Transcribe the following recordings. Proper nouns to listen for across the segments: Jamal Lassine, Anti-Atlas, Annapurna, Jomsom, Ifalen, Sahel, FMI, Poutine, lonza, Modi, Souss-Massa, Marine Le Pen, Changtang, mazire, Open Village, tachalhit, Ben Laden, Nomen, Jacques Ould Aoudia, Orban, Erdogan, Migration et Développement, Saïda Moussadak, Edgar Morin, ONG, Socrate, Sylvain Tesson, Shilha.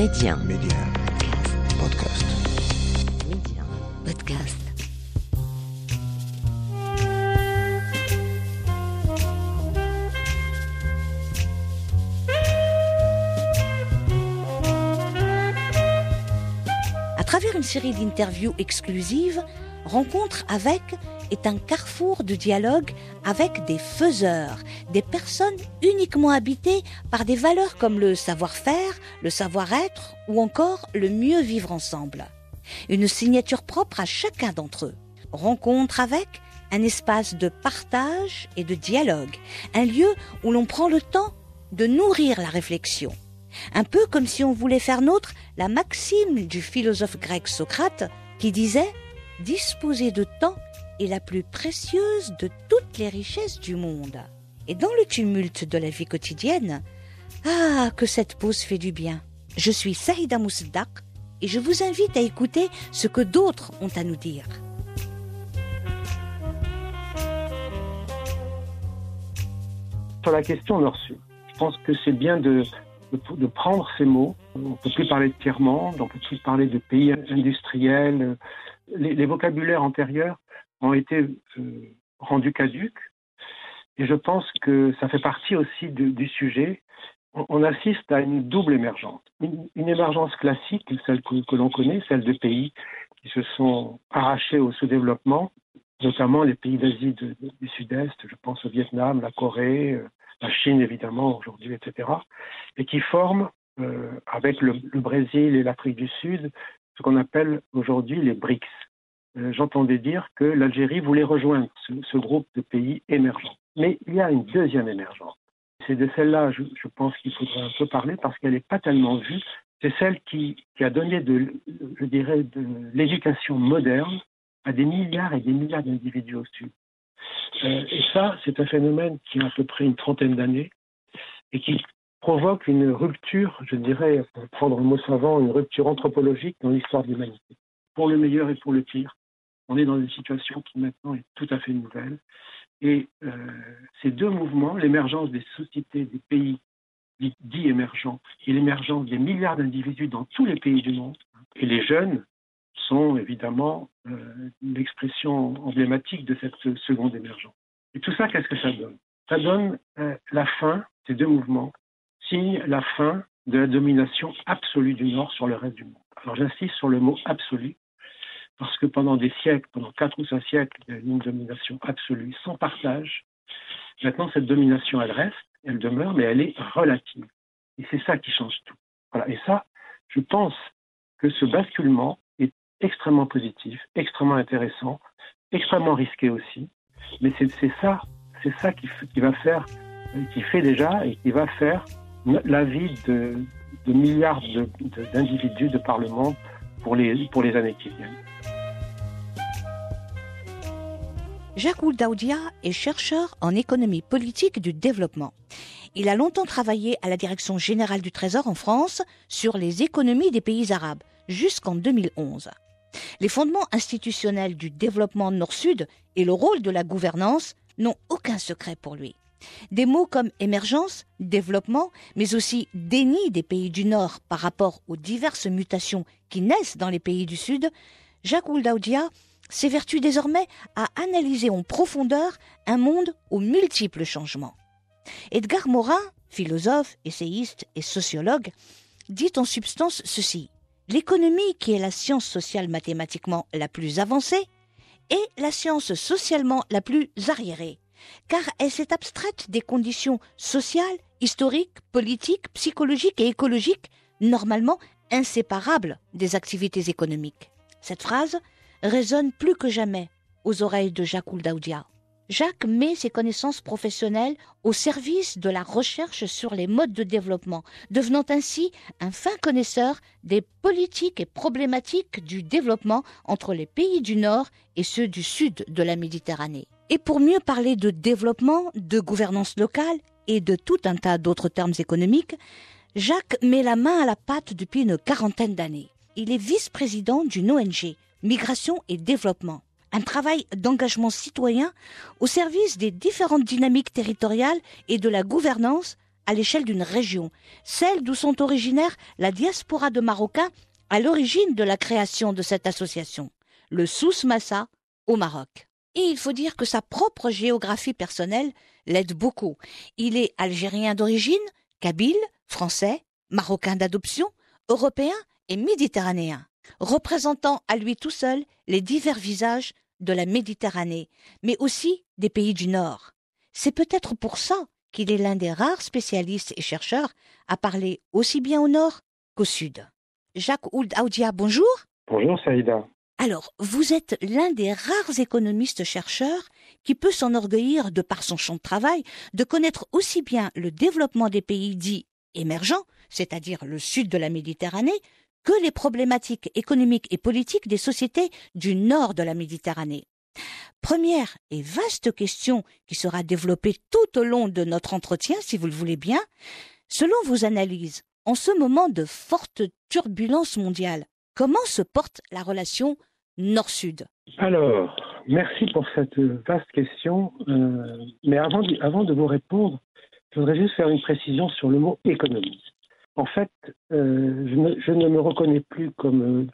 Média Podcast. À travers une série d'interviews exclusives, Rencontre avec est un carrefour de dialogue avec des faiseurs, des personnes uniquement habitées par des valeurs comme le savoir-faire, le savoir-être ou encore le mieux vivre ensemble. Une signature propre à chacun d'entre eux. Rencontre avec, un espace de partage et de dialogue, un lieu où l'on prend le temps de nourrir la réflexion. Un peu comme si on voulait faire nôtre la maxime du philosophe grec Socrate qui disait « Disposer de temps est la plus précieuse de toutes les richesses du monde. » Et dans le tumulte de la vie quotidienne, ah, que cette pause fait du bien. Je suis Saïda Moussadak et je vous invite à écouter ce que d'autres ont à nous dire. Sur la question de reçu, je pense que c'est bien de prendre ces mots. On ne peut plus parler de tiers-monde, on ne peut plus parler de pays industriels. Les vocabulaires antérieurs ont été rendus caduques et je pense que ça fait partie aussi du sujet. On assiste à une double émergence. Une émergence classique, celle que l'on connaît, celle de pays qui se sont arrachés au sous-développement, notamment les pays d'Asie du Sud-Est, je pense au Vietnam, la Corée, la Chine évidemment aujourd'hui, etc. et qui forment, avec le Brésil et l'Afrique du Sud, ce qu'on appelle aujourd'hui les BRICS. J'entendais dire que l'Algérie voulait rejoindre ce groupe de pays émergents. Mais il y a une deuxième émergence. C'est de celle-là, je pense qu'il faudrait un peu parler parce qu'elle n'est pas tellement vue. C'est celle qui a donné, de l'éducation moderne à des milliards et des milliards d'individus au Sud. Et ça, c'est un phénomène qui a à peu près une trentaine d'années et qui provoque une rupture, je dirais, pour prendre le mot savant, une rupture anthropologique dans l'histoire de l'humanité. Pour le meilleur et pour le pire, on est dans une situation qui maintenant est tout à fait nouvelle. Et ces deux mouvements, l'émergence des sociétés, des pays dits émergents et l'émergence des milliards d'individus dans tous les pays du monde, et les jeunes sont évidemment l'expression emblématique de cette seconde émergence. Et tout ça, qu'est-ce que ça donne ? Ça donne la fin, ces deux mouvements, signe la fin de la domination absolue du Nord sur le reste du monde. Alors j'insiste sur le mot « absolu » parce que pendant des siècles, pendant 4 ou 5 siècles, il y a eu une domination absolue, sans partage. Maintenant, cette domination, elle reste, elle demeure, mais elle est relative. Et c'est ça qui change tout. Voilà. Et ça, je pense que ce basculement est extrêmement positif, extrêmement intéressant, extrêmement risqué aussi. Mais c'est ça qui fait déjà et qui va faire la vie de milliards d'individus de par le monde pour les années qui viennent. Jacques Ould Aoudia est chercheur en économie politique du développement. Il a longtemps travaillé à la Direction générale du Trésor en France sur les économies des pays arabes, jusqu'en 2011. Les fondements institutionnels du développement nord-sud et le rôle de la gouvernance n'ont aucun secret pour lui. Des mots comme émergence, développement, mais aussi déni des pays du Nord par rapport aux diverses mutations qui naissent dans les pays du Sud, Jacques Ould Aoudia s'évertue désormais à analyser en profondeur un monde aux multiples changements. Edgar Morin, philosophe, essayiste et sociologue, dit en substance ceci: l'économie, qui est la science sociale mathématiquement la plus avancée, est la science socialement la plus arriérée, car elle s'est abstraite des conditions sociales, historiques, politiques, psychologiques et écologiques, normalement inséparables des activités économiques. Cette phrase résonne plus que jamais aux oreilles de Jacques Ould Aoudia. Jacques met ses connaissances professionnelles au service de la recherche sur les modes de développement, devenant ainsi un fin connaisseur des politiques et problématiques du développement entre les pays du Nord et ceux du Sud de la Méditerranée. Et pour mieux parler de développement, de gouvernance locale et de tout un tas d'autres termes économiques, Jacques met la main à la pâte depuis une 40aine d'années. Il est vice-président d'une ONG, Migration et Développement, un travail d'engagement citoyen au service des différentes dynamiques territoriales et de la gouvernance à l'échelle d'une région, celle d'où sont originaires la diaspora de Marocains à l'origine de la création de cette association, le Souss-Massa au Maroc. Et il faut dire que sa propre géographie personnelle l'aide beaucoup. Il est algérien d'origine, kabyle, français, marocain d'adoption, européen et méditerranéen, représentant à lui tout seul les divers visages de la Méditerranée, mais aussi des pays du Nord. C'est peut-être pour ça qu'il est l'un des rares spécialistes et chercheurs à parler aussi bien au Nord qu'au Sud. Jacques Ould Aoudia, bonjour. Bonjour Saïda. Alors, vous êtes l'un des rares économistes-chercheurs qui peut s'enorgueillir, de par son champ de travail, de connaître aussi bien le développement des pays dits émergents, c'est-à-dire le sud de la Méditerranée, que les problématiques économiques et politiques des sociétés du nord de la Méditerranée. Première et vaste question qui sera développée tout au long de notre entretien, si vous le voulez bien, selon vos analyses, en ce moment de forte turbulence mondiale, comment se porte la relation nord-sud? Alors, merci pour cette vaste question. Mais avant de vous répondre, je voudrais juste faire une précision sur le mot « économiste ». En fait, je ne me reconnais plus comme,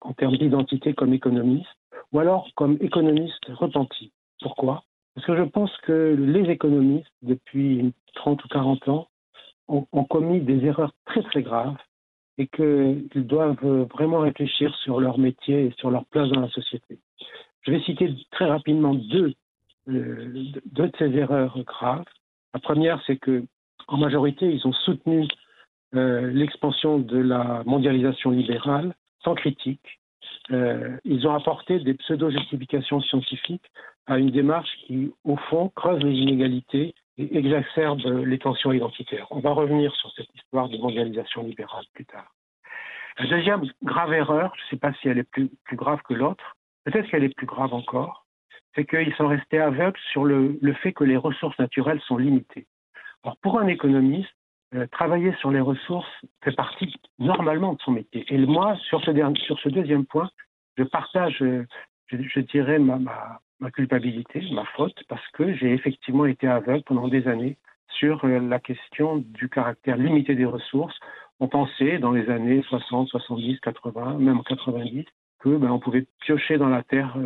en termes d'identité comme économiste, ou alors comme économiste repenti. Pourquoi? Parce que je pense que les économistes, depuis 30 ou 40 ans, ont commis des erreurs très très graves et qu'ils doivent vraiment réfléchir sur leur métier et sur leur place dans la société. Je vais citer très rapidement deux de ces erreurs graves. La première, c'est que en majorité, ils ont soutenu l'expansion de la mondialisation libérale sans critique. Ils ont apporté des pseudo-justifications scientifiques à une démarche qui, au fond, creuse les inégalités et exacerbe les tensions identitaires. On va revenir sur cette histoire de mondialisation libérale plus tard. La deuxième grave erreur, je ne sais pas si elle est plus grave que l'autre, peut-être qu'elle est plus grave encore, c'est qu'ils sont restés aveugles sur le fait que les ressources naturelles sont limitées. Alors, pour un économiste, travailler sur les ressources fait partie normalement de son métier. Et moi, sur ce deuxième point, je partage, je dirais, ma culpabilité, ma faute, parce que j'ai effectivement été aveugle pendant des années sur la question du caractère limité des ressources. On pensait dans les années 60, 70, 80, même 90, que on pouvait piocher dans la terre,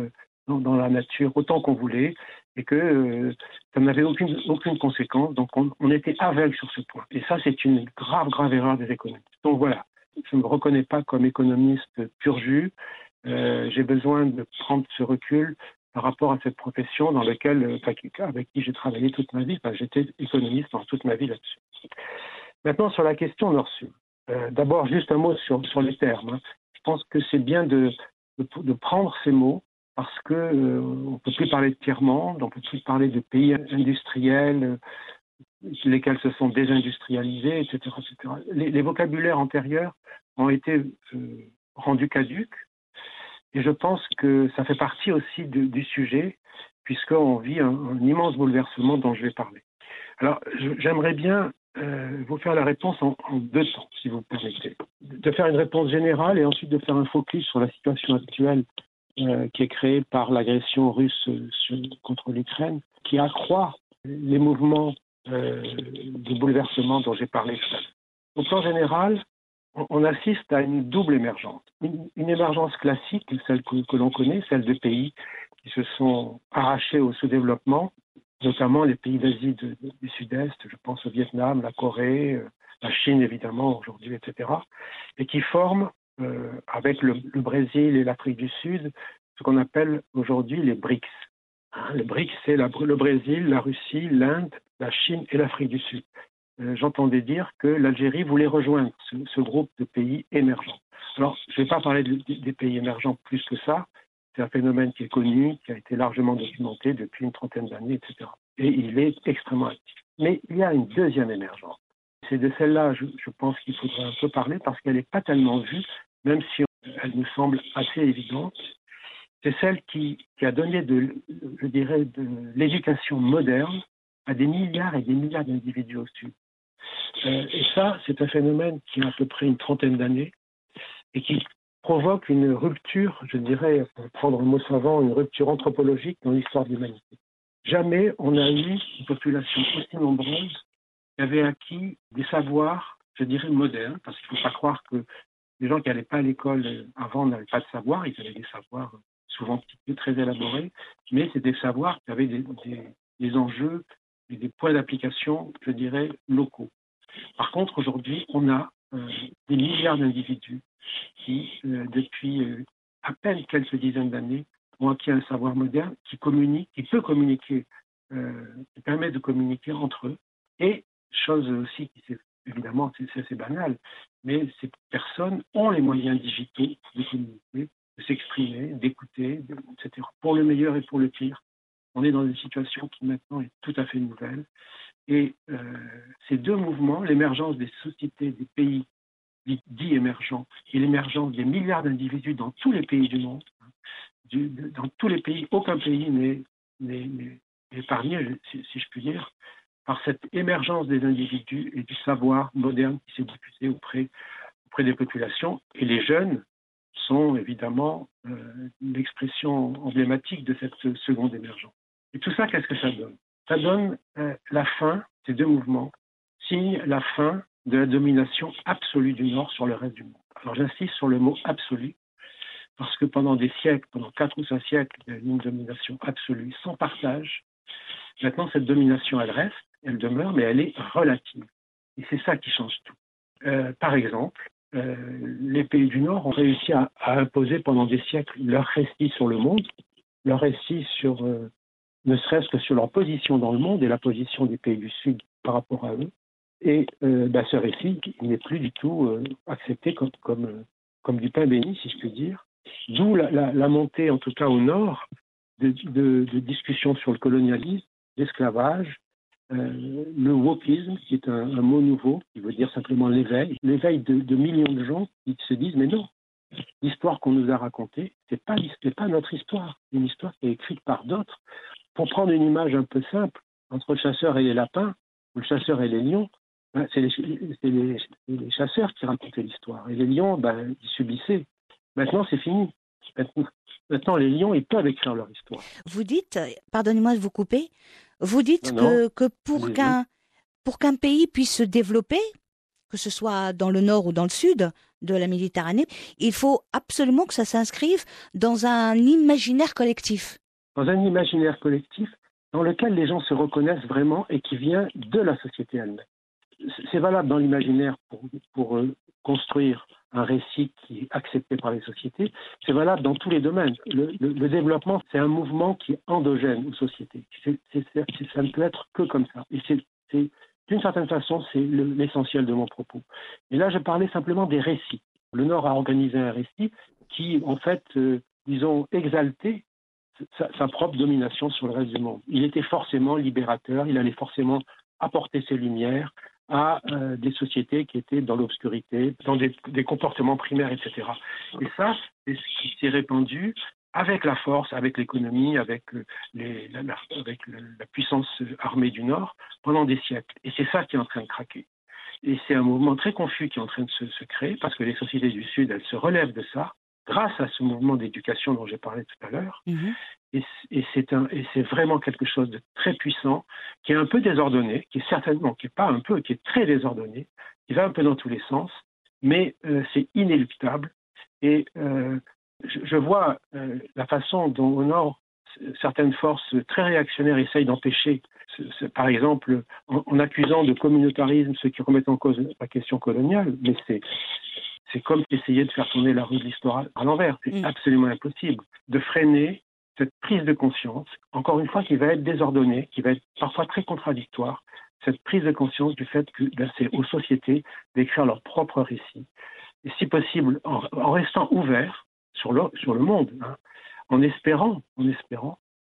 dans la nature autant qu'on voulait, et que ça n'avait aucune conséquence. Donc, on était aveugle sur ce point. Et ça, c'est une grave erreur des économistes. Donc, voilà, je ne me reconnais pas comme économiste pur jus. J'ai besoin de prendre ce recul par rapport à cette profession dans laquelle, avec qui j'ai travaillé toute ma vie. Enfin, j'étais économiste dans toute ma vie là-dessus. Maintenant, sur la question nord-sud. D'abord, juste un mot sur les termes, hein. Je pense que c'est bien de prendre ces mots, parce qu'on ne peut plus parler de tiers-monde, on ne peut plus parler de pays industriels, lesquels se sont désindustrialisés, etc. etc. Les vocabulaires antérieurs ont été rendus caduques, et je pense que ça fait partie aussi du sujet, puisqu'on vit un immense bouleversement dont je vais parler. Alors, j'aimerais bien vous faire la réponse en deux temps, si vous permettez. De faire une réponse générale, et ensuite de faire un focus sur la situation actuelle qui est créée par l'agression russe contre l'Ukraine, qui accroît les mouvements de bouleversement dont j'ai parlé tout à l'heure. Au plan général, on assiste à une double émergence. Une émergence classique, celle que l'on connaît, celle de pays qui se sont arrachés au sous-développement, notamment les pays d'Asie du Sud-Est, je pense au Vietnam, la Corée, la Chine évidemment aujourd'hui, etc., et qui forment avec le Brésil et l'Afrique du Sud, ce qu'on appelle aujourd'hui les BRICS. Les BRICS, c'est le Brésil, la Russie, l'Inde, la Chine et l'Afrique du Sud. J'entendais dire que l'Algérie voulait rejoindre ce groupe de pays émergents. Alors, je ne vais pas parler des pays émergents plus que ça. C'est un phénomène qui est connu, qui a été largement documenté depuis une trentaine d'années, etc. Et il est extrêmement actif. Mais il y a une deuxième émergence. C'est de celle-là, je pense qu'il faudrait un peu parler, parce qu'elle n'est pas tellement vue, même si elle nous semble assez évidente. C'est celle qui a donné, de l'éducation moderne à des milliards et des milliards d'individus au Sud. Et ça, c'est un phénomène qui a à peu près une trentaine d'années et qui provoque une rupture, je dirais, pour prendre le mot savant, une rupture anthropologique dans l'histoire de l'humanité. Jamais on a eu une population aussi nombreuse qui avaient acquis des savoirs, je dirais, modernes, parce qu'il ne faut pas croire que les gens qui n'allaient pas à l'école avant n'avaient pas de savoir, ils avaient des savoirs souvent très élaborés, mais c'est des savoirs qui avaient des enjeux et des points d'application, je dirais, locaux. Par contre, aujourd'hui, on a des milliards d'individus qui, depuis à peine quelques dizaines d'années, ont acquis un savoir moderne qui communique, qui peut communiquer, qui permet de communiquer entre eux. Et, chose aussi qui s'est évidemment, c'est banal, mais ces personnes ont les moyens digitaux de communiquer, de s'exprimer, d'écouter, etc. Pour le meilleur et pour le pire, on est dans une situation qui maintenant est tout à fait nouvelle. Et ces deux mouvements, l'émergence des sociétés, des pays dits émergents et l'émergence des milliards d'individus dans tous les pays du monde, dans tous les pays, aucun pays n'est épargné, si je puis dire, par cette émergence des individus et du savoir moderne qui s'est diffusé auprès des populations. Et les jeunes sont évidemment l'expression emblématique de cette seconde émergence. Et tout ça, qu'est-ce que ça donne? Ça donne la fin, ces deux mouvements signent la fin de la domination absolue du Nord sur le reste du monde. Alors j'insiste sur le mot « absolu », parce que pendant des siècles, pendant 4 ou 5 siècles, il y a une domination absolue, sans partage. Maintenant, cette domination, elle reste, elle demeure, mais elle est relative. Et c'est ça qui change tout. Par exemple, les pays du Nord ont réussi à imposer pendant des siècles leur récit sur le monde, leur récit sur, ne serait-ce que sur leur position dans le monde et la position des pays du Sud par rapport à eux. Et ce récit n'est plus du tout accepté comme du pain béni, si je puis dire. D'où la montée, en tout cas au Nord, de discussions sur le colonialisme, l'esclavage, le wokisme, qui est un mot nouveau, qui veut dire simplement l'éveil de millions de gens qui se disent « mais non, l'histoire qu'on nous a racontée, c'est pas notre histoire, c'est une histoire qui est écrite par d'autres ». Pour prendre une image un peu simple, entre le chasseur et les lapins, ou le chasseur et les lions, ben, c'est les chasseurs qui racontaient l'histoire, et les lions, ben, ils subissaient. Maintenant, c'est fini. Maintenant, les lions, ils peuvent écrire leur histoire. Vous dites, pardonnez-moi de vous couper, vous dites que pour qu'un pays puisse se développer, que ce soit dans le nord ou dans le sud de la Méditerranée, il faut absolument que ça s'inscrive dans un imaginaire collectif. Dans un imaginaire collectif dans lequel les gens se reconnaissent vraiment et qui vient de la société elle-même. C'est valable dans l'imaginaire pour construire un récit qui est accepté par les sociétés, c'est valable dans tous les domaines. Le développement, c'est un mouvement qui est endogène aux sociétés. Ça ne peut être que comme ça. Et c'est d'une certaine façon, c'est l'essentiel de mon propos. Et là, je parlais simplement des récits. Le Nord a organisé un récit qui, en fait, disons, exaltait sa propre domination sur le reste du monde. Il était forcément libérateur, il allait forcément apporter ses lumières à des sociétés qui étaient dans l'obscurité, dans des comportements primaires, etc. Et ça, c'est ce qui s'est répandu avec la force, avec l'économie, avec la puissance armée du Nord pendant des siècles. Et c'est ça qui est en train de craquer. Et c'est un mouvement très confus qui est en train de se créer, parce que les sociétés du Sud, elles se relèvent de ça, grâce à ce mouvement d'éducation dont j'ai parlé tout à l'heure. Mmh. Et c'est vraiment quelque chose de très puissant, qui est un peu désordonné, qui est très désordonné, qui va un peu dans tous les sens, mais c'est inéluctable. Et je vois la façon dont au Nord, certaines forces très réactionnaires essayent d'empêcher, par exemple, en accusant de communautarisme ceux qui remettent en cause la question coloniale, mais c'est comme essayer de faire tourner la roue de l'histoire à l'envers. C'est absolument impossible de freiner cette prise de conscience, encore une fois, qui va être désordonnée, qui va être parfois très contradictoire, cette prise de conscience du fait que c'est aux sociétés d'écrire leur propre récit. Et si possible, en restant ouvert sur le monde, hein, en espérant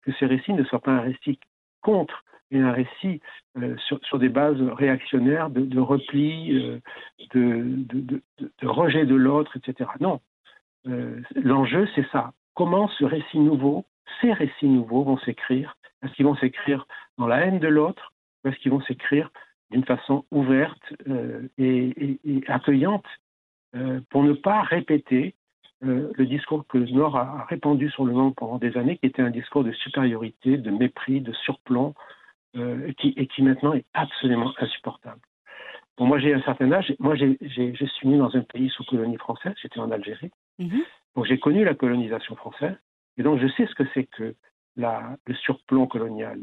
que ces récits ne soient pas un récit contre, et un récit sur des bases réactionnaires, de repli, de rejet de l'autre, etc. Non, l'enjeu, c'est ça. Comment ces récits nouveaux vont s'écrire? Est-ce qu'ils vont s'écrire dans la haine de l'autre, ou est-ce qu'ils vont s'écrire d'une façon ouverte et accueillante, pour ne pas répéter le discours que le Nord a répandu sur le monde pendant des années, qui était un discours de supériorité, de mépris, de surplomb, qui maintenant est absolument insupportable. Bon, moi, j'ai un certain âge. Moi, je suis né dans un pays sous colonie française. J'étais en Algérie. Mmh. Donc, j'ai connu la colonisation française. Et donc, je sais ce que c'est que le surplomb colonial,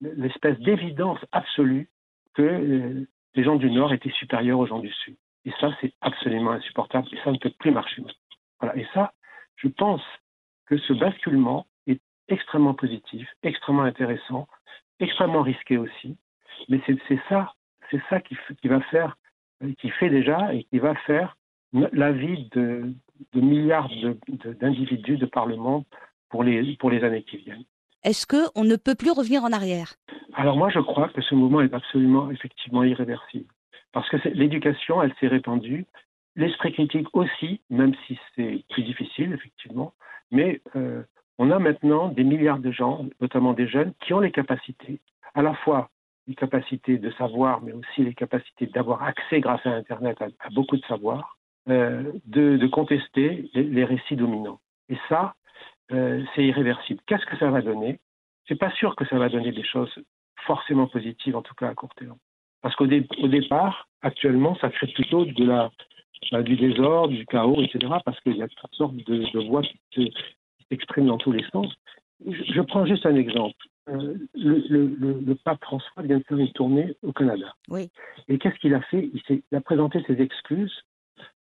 l'espèce d'évidence absolue que les gens du Nord étaient supérieurs aux gens du Sud. Et ça, c'est absolument insupportable. Et ça ne peut plus marcher. Voilà. Et ça, je pense que ce basculement est extrêmement positif, extrêmement intéressant, extrêmement risqué aussi. Mais c'est ça qui fait déjà et qui va faire la vie de milliards d'individus de par le monde pour les années qui viennent. Est-ce qu'on ne peut plus revenir en arrière? Alors moi, je crois que ce mouvement est absolument, effectivement, irréversible. Parce que l'éducation, elle s'est répandue. L'esprit critique aussi, même si c'est plus difficile, effectivement. Mais on a maintenant des milliards de gens, notamment des jeunes, qui ont les capacités, à la fois les capacités de savoir, mais aussi les capacités d'avoir accès grâce à Internet à beaucoup de savoir, de contester les récits dominants. Et ça, c'est irréversible. Qu'est-ce que ça va donner? Je ne suis pas sûr que ça va donner des choses forcément positives, en tout cas à court terme. Parce qu'au départ, actuellement, ça crée plutôt du désordre, du chaos, etc. parce qu'il y a toutes sortes de voix qui s'expriment dans tous les sens. Je prends juste un exemple. Le pape François vient de faire une tournée au Canada. Oui. Et qu'est-ce qu'il a fait? Il a présenté ses excuses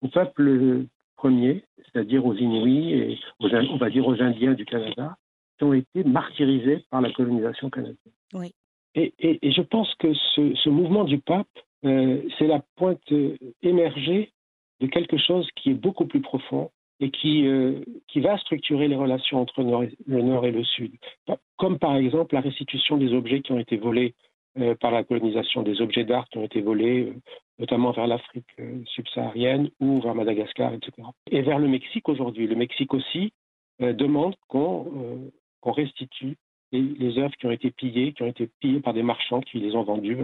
au peuple premier, c'est-à-dire aux Inuits et on va dire aux Indiens du Canada, qui ont été martyrisés par la colonisation canadienne. Oui. Et je pense que ce mouvement du pape, c'est la pointe émergée de quelque chose qui est beaucoup plus profond et qui va structurer les relations entre le Nord et le Sud. Comme par exemple la restitution des objets qui ont été volés par la colonisation, des objets d'art qui ont été volés notamment vers l'Afrique subsaharienne ou vers Madagascar, etc. Et vers le Mexique aujourd'hui. Le Mexique aussi demande qu'on restitue les œuvres qui ont été pillées par des marchands qui les ont vendues,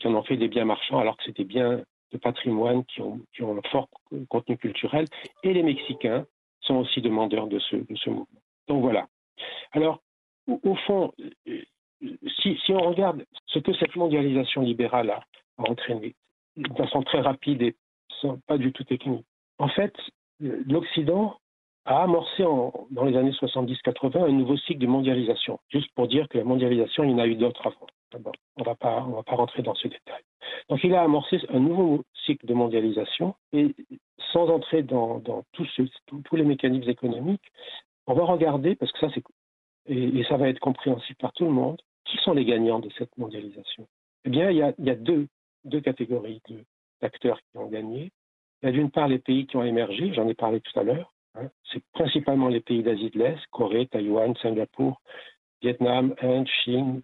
qui en ont fait des biens marchands alors que c'était bien de patrimoine qui ont un fort contenu culturel, et les Mexicains sont aussi demandeurs de ce mouvement. Donc voilà. Alors, au fond, si on regarde ce que cette mondialisation libérale a entraîné, de façon très rapide et pas du tout technique, en fait, l'Occident a amorcé dans les années 70-80 un nouveau cycle de mondialisation, juste pour dire que la mondialisation, il y en a eu d'autres avant. Bon, on ne va pas rentrer dans ce détail. Donc, il a amorcé un nouveau cycle de mondialisation et sans entrer dans tous les mécanismes économiques, on va regarder, parce que ça, et ça va être compréhensible par tout le monde, qui sont les gagnants de cette mondialisation? Eh bien, il y a deux catégories d'acteurs qui ont gagné. Il y a d'une part les pays qui ont émergé, j'en ai parlé tout à l'heure, hein, c'est principalement les pays d'Asie de l'Est, Corée, Taïwan, Singapour, Vietnam, Inde, Chine,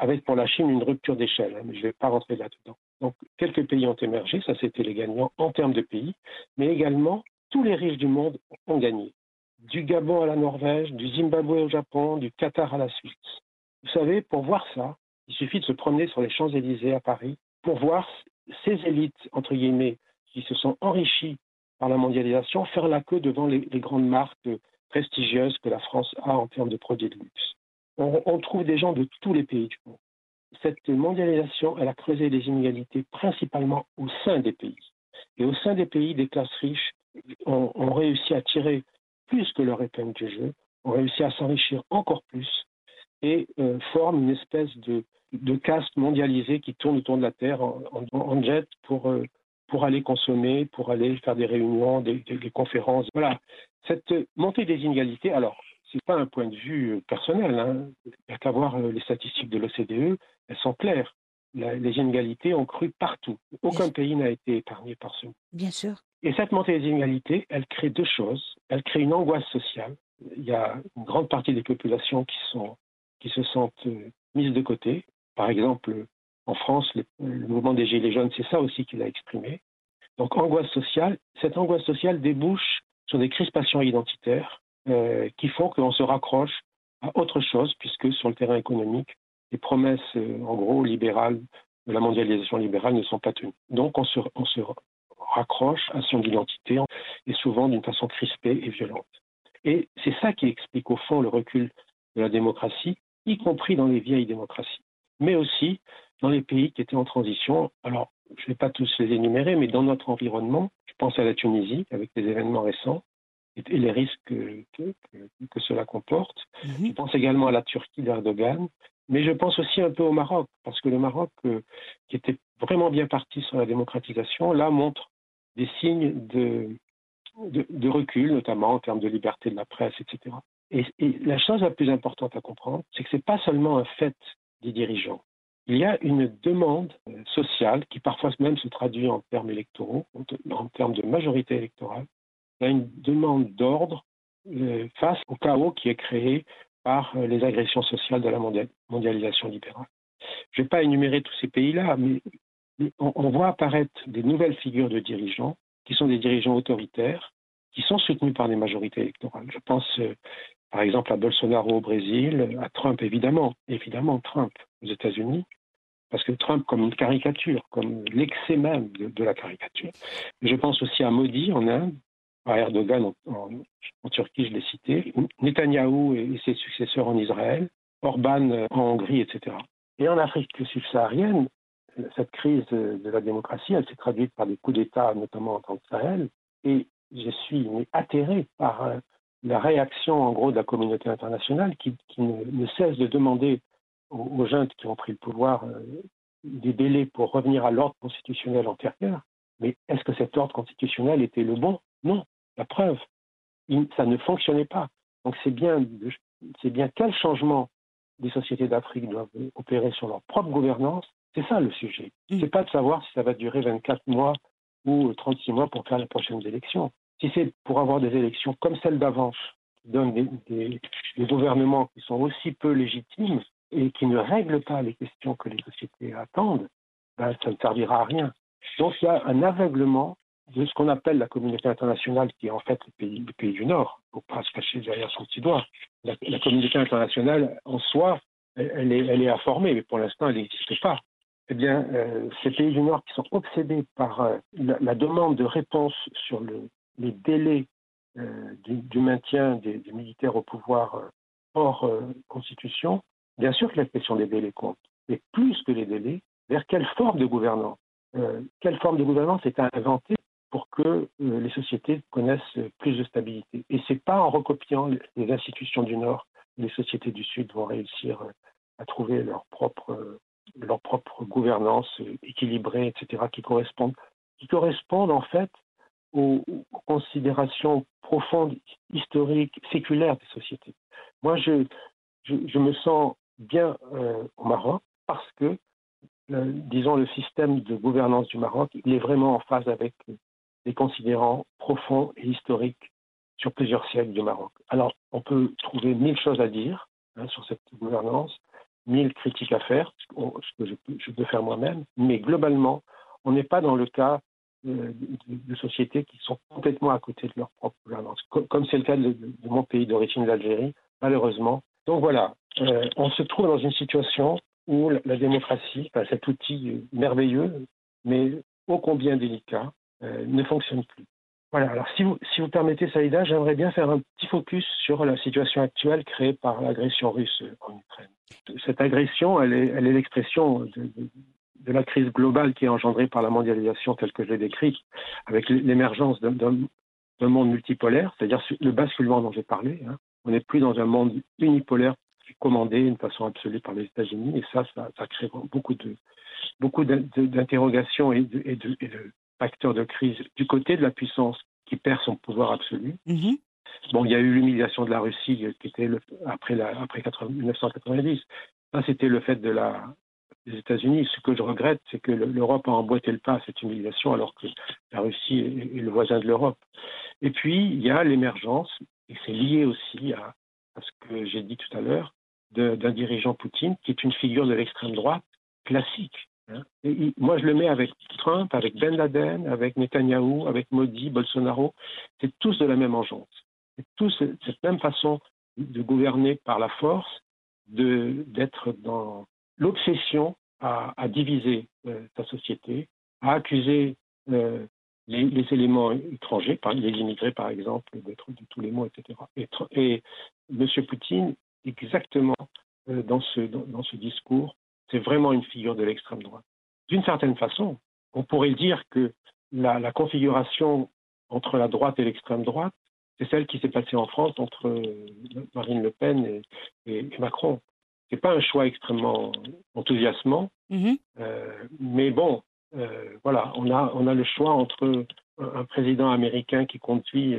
avec pour la Chine une rupture d'échelle, hein, mais je ne vais pas rentrer là-dedans. Donc, quelques pays ont émergé, ça c'était les gagnants en termes de pays, mais également, tous les riches du monde ont gagné. Du Gabon à la Norvège, du Zimbabwe au Japon, du Qatar à la Suisse. Vous savez, pour voir ça, il suffit de se promener sur les Champs-Élysées à Paris pour voir ces élites, entre guillemets, qui se sont enrichies par la mondialisation, faire la queue devant les grandes marques prestigieuses que la France a en termes de produits de luxe. On trouve des gens de tous les pays du monde. Cette mondialisation, elle a creusé les inégalités principalement au sein des pays. Et au sein des pays, des classes riches ont réussi à tirer plus que leur épingle du jeu, ont réussi à s'enrichir encore plus et forment une espèce de caste mondialisée qui tourne autour de la Terre en jet pour aller consommer, pour aller faire des réunions, des conférences. Voilà, cette montée des inégalités, alors, c'est pas un point de vue personnel, hein. Il n'y a qu'à voir les statistiques de l'OCDE, elles sont claires. Les inégalités ont cru partout. Aucun pays n'a été épargné par ce. Bien sûr. Et cette montée des inégalités, elle crée deux choses. Elle crée une angoisse sociale. Il y a une grande partie des populations qui se sentent mises de côté. Par exemple, en France, le mouvement des Gilets jaunes, c'est ça aussi qu'il a exprimé. Donc, angoisse sociale. Cette angoisse sociale débouche sur des crispations identitaires qui font qu'on se raccroche à autre chose, puisque sur le terrain économique, les promesses, en gros, libérales, de la mondialisation libérale ne sont pas tenues. Donc, on se raccroche à son identité, et souvent d'une façon crispée et violente. Et c'est ça qui explique, au fond, le recul de la démocratie, y compris dans les vieilles démocraties. mais aussi dans les pays qui étaient en transition. Alors, je ne vais pas tous les énumérer, mais dans notre environnement, je pense à la Tunisie, avec des événements récents, et les risques que cela comporte. Mmh. Je pense également à la Turquie d'Erdogan, mais je pense aussi un peu au Maroc, parce que le Maroc, qui était vraiment bien parti sur la démocratisation, là montre des signes de recul, notamment en termes de liberté de la presse, etc. Et la chose la plus importante à comprendre, c'est que ce n'est pas seulement un fait des dirigeants. Il y a une demande sociale qui parfois même se traduit en termes électoraux, en termes de majorité électorale. Il y a une demande d'ordre face au chaos qui est créé par les agressions sociales de la mondialisation libérale. Je ne vais pas énumérer tous ces pays-là, mais on voit apparaître des nouvelles figures de dirigeants qui sont des dirigeants autoritaires, qui sont soutenus par des majorités électorales. Je pense par exemple à Bolsonaro au Brésil, à Trump évidemment Trump aux États-Unis, parce que Trump comme une caricature, comme l'excès même de la caricature. Je pense aussi à Modi en Inde, à Erdogan en Turquie, je l'ai cité, Netanyahou et ses successeurs en Israël, Orban en Hongrie, etc. Et en Afrique subsaharienne, cette crise de la démocratie, elle s'est traduite par des coups d'État, notamment en tant que Sahel, et je suis atterré par la réaction, en gros, de la communauté internationale qui ne cesse de demander aux juntes qui ont pris le pouvoir des délais pour revenir à l'ordre constitutionnel antérieur. Mais est-ce que cet ordre constitutionnel était le bon? Non. La preuve, ça ne fonctionnait pas. Donc c'est bien quel changement les sociétés d'Afrique doivent opérer sur leur propre gouvernance. C'est ça le sujet. Ce n'est pas de savoir si ça va durer 24 mois ou 36 mois pour faire les prochaines élections. Si c'est pour avoir des élections comme celle d'avant, qui donnent des gouvernements qui sont aussi peu légitimes et qui ne règlent pas les questions que les sociétés attendent, ben, ça ne servira à rien. Donc il y a un aveuglement de ce qu'on appelle la communauté internationale, qui est en fait les pays du Nord. Il ne faut pas se cacher derrière son petit doigt. La communauté internationale, en soi, elle est informée, mais pour l'instant, elle n'existe pas. Eh bien, ces pays du Nord qui sont obsédés par la demande de réponse sur les délais du maintien des militaires au pouvoir hors constitution, bien sûr que la question des délais compte, mais plus que les délais, vers quelle forme de gouvernance? Quelle forme de gouvernance est à inventer pour que les sociétés connaissent plus de stabilité. Et ce n'est pas en recopiant les institutions du Nord que les sociétés du Sud vont réussir à trouver leur propre gouvernance équilibrée, etc., qui correspondent en fait aux considérations profondes, historiques, séculaires des sociétés. Moi, je me sens bien au Maroc parce que disons, le système de gouvernance du Maroc, il est vraiment en phase avec des considérants profonds et historiques sur plusieurs siècles du Maroc. Alors, on peut trouver 1000 choses à dire sur cette gouvernance, 1000 critiques à faire, ce que je peux faire moi-même, mais globalement, on n'est pas dans le cas de sociétés qui sont complètement à côté de leur propre gouvernance, comme c'est le cas de mon pays d'origine, l'Algérie, malheureusement. Donc voilà, on se trouve dans une situation où la démocratie, enfin cet outil merveilleux, mais ô combien délicat, ne fonctionne plus. Voilà, alors si vous permettez, Saïda, j'aimerais bien faire un petit focus sur la situation actuelle créée par l'agression russe en Ukraine. Cette agression, elle est l'expression de la crise globale qui est engendrée par la mondialisation telle que je l'ai décrite, avec l'émergence d'un monde multipolaire, c'est-à-dire le basculement dont j'ai parlé. On n'est plus dans un monde unipolaire, commandé d'une façon absolue par les États-Unis, et ça crée beaucoup d'interrogations et de facteurs de crise du côté de la puissance qui perd son pouvoir absolu. Mm-hmm. Bon, il y a eu l'humiliation de la Russie qui était après 1990. Ça, c'était le fait des États-Unis. Ce que je regrette, c'est que l'Europe a emboîté le pas à cette humiliation, alors que la Russie est le voisin de l'Europe. Et puis, il y a l'émergence, et c'est lié aussi à ce que j'ai dit tout à l'heure, d'un dirigeant Poutine, qui est une figure de l'extrême droite classique. Et moi, je le mets avec Trump, avec Ben Laden, avec Netanyahou, avec Modi, Bolsonaro. C'est tous de la même engeance. C'est tous cette même façon de gouverner par la force, d'être dans l'obsession à diviser sa société, à accuser les éléments étrangers, les immigrés par exemple, d'être de tous les maux, etc. Et M. Poutine, exactement dans ce discours, C'est vraiment une figure de l'extrême droite. D'une certaine façon, on pourrait dire que la configuration entre la droite et l'extrême droite, c'est celle qui s'est passée en France entre Marine Le Pen et Macron. Ce n'est pas un choix extrêmement enthousiasmant, mais bon, voilà, on a le choix entre un président américain qui conduit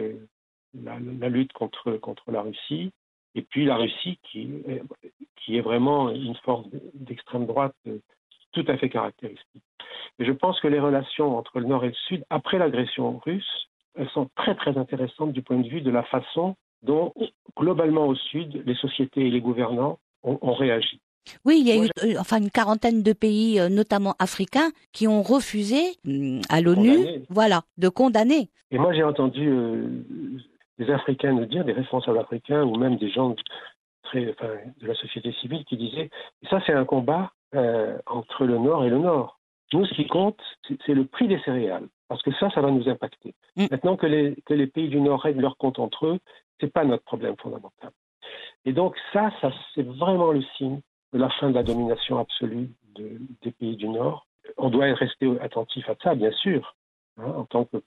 la lutte contre la Russie, et puis la Russie qui est vraiment une force d'extrême droite tout à fait caractéristique. Et je pense que les relations entre le Nord et le Sud, après l'agression russe, elles sont très très intéressantes du point de vue de la façon dont, globalement au Sud, les sociétés et les gouvernants ont réagi. Oui, il y a eu une quarantaine de pays, notamment africains, qui ont refusé à l'ONU de condamner. Et moi j'ai entendu des Africains nous dire, des responsables africains ou même des gens de la société civile qui disaient « ça c'est un combat entre le Nord et le Nord. Nous ce qui compte, c'est le prix des céréales, parce que ça va nous impacter. Maintenant que les pays du Nord règlent leur compte entre eux, c'est pas notre problème fondamental. » Et donc ça c'est vraiment le signe de la fin de la domination absolue des pays du Nord. On doit rester attentif à ça, bien sûr, en tant que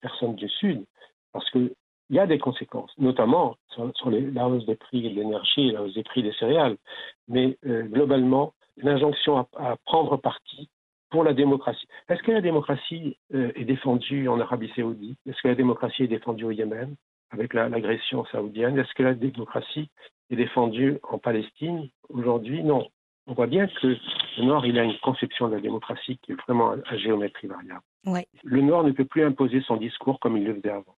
personne du Sud, parce qu'il y a des conséquences, notamment sur la hausse des prix de l'énergie et la hausse des prix des céréales. Mais globalement, l'injonction à prendre parti pour la démocratie. Est-ce que la démocratie est défendue en Arabie Saoudite? Est-ce que la démocratie est défendue au Yémen avec l'agression saoudienne? Est-ce que la démocratie est défendue en Palestine aujourd'hui? Non. On voit bien que le Nord, il a une conception de la démocratie qui est vraiment à géométrie variable. Ouais. Le Nord ne peut plus imposer son discours comme il le faisait avant.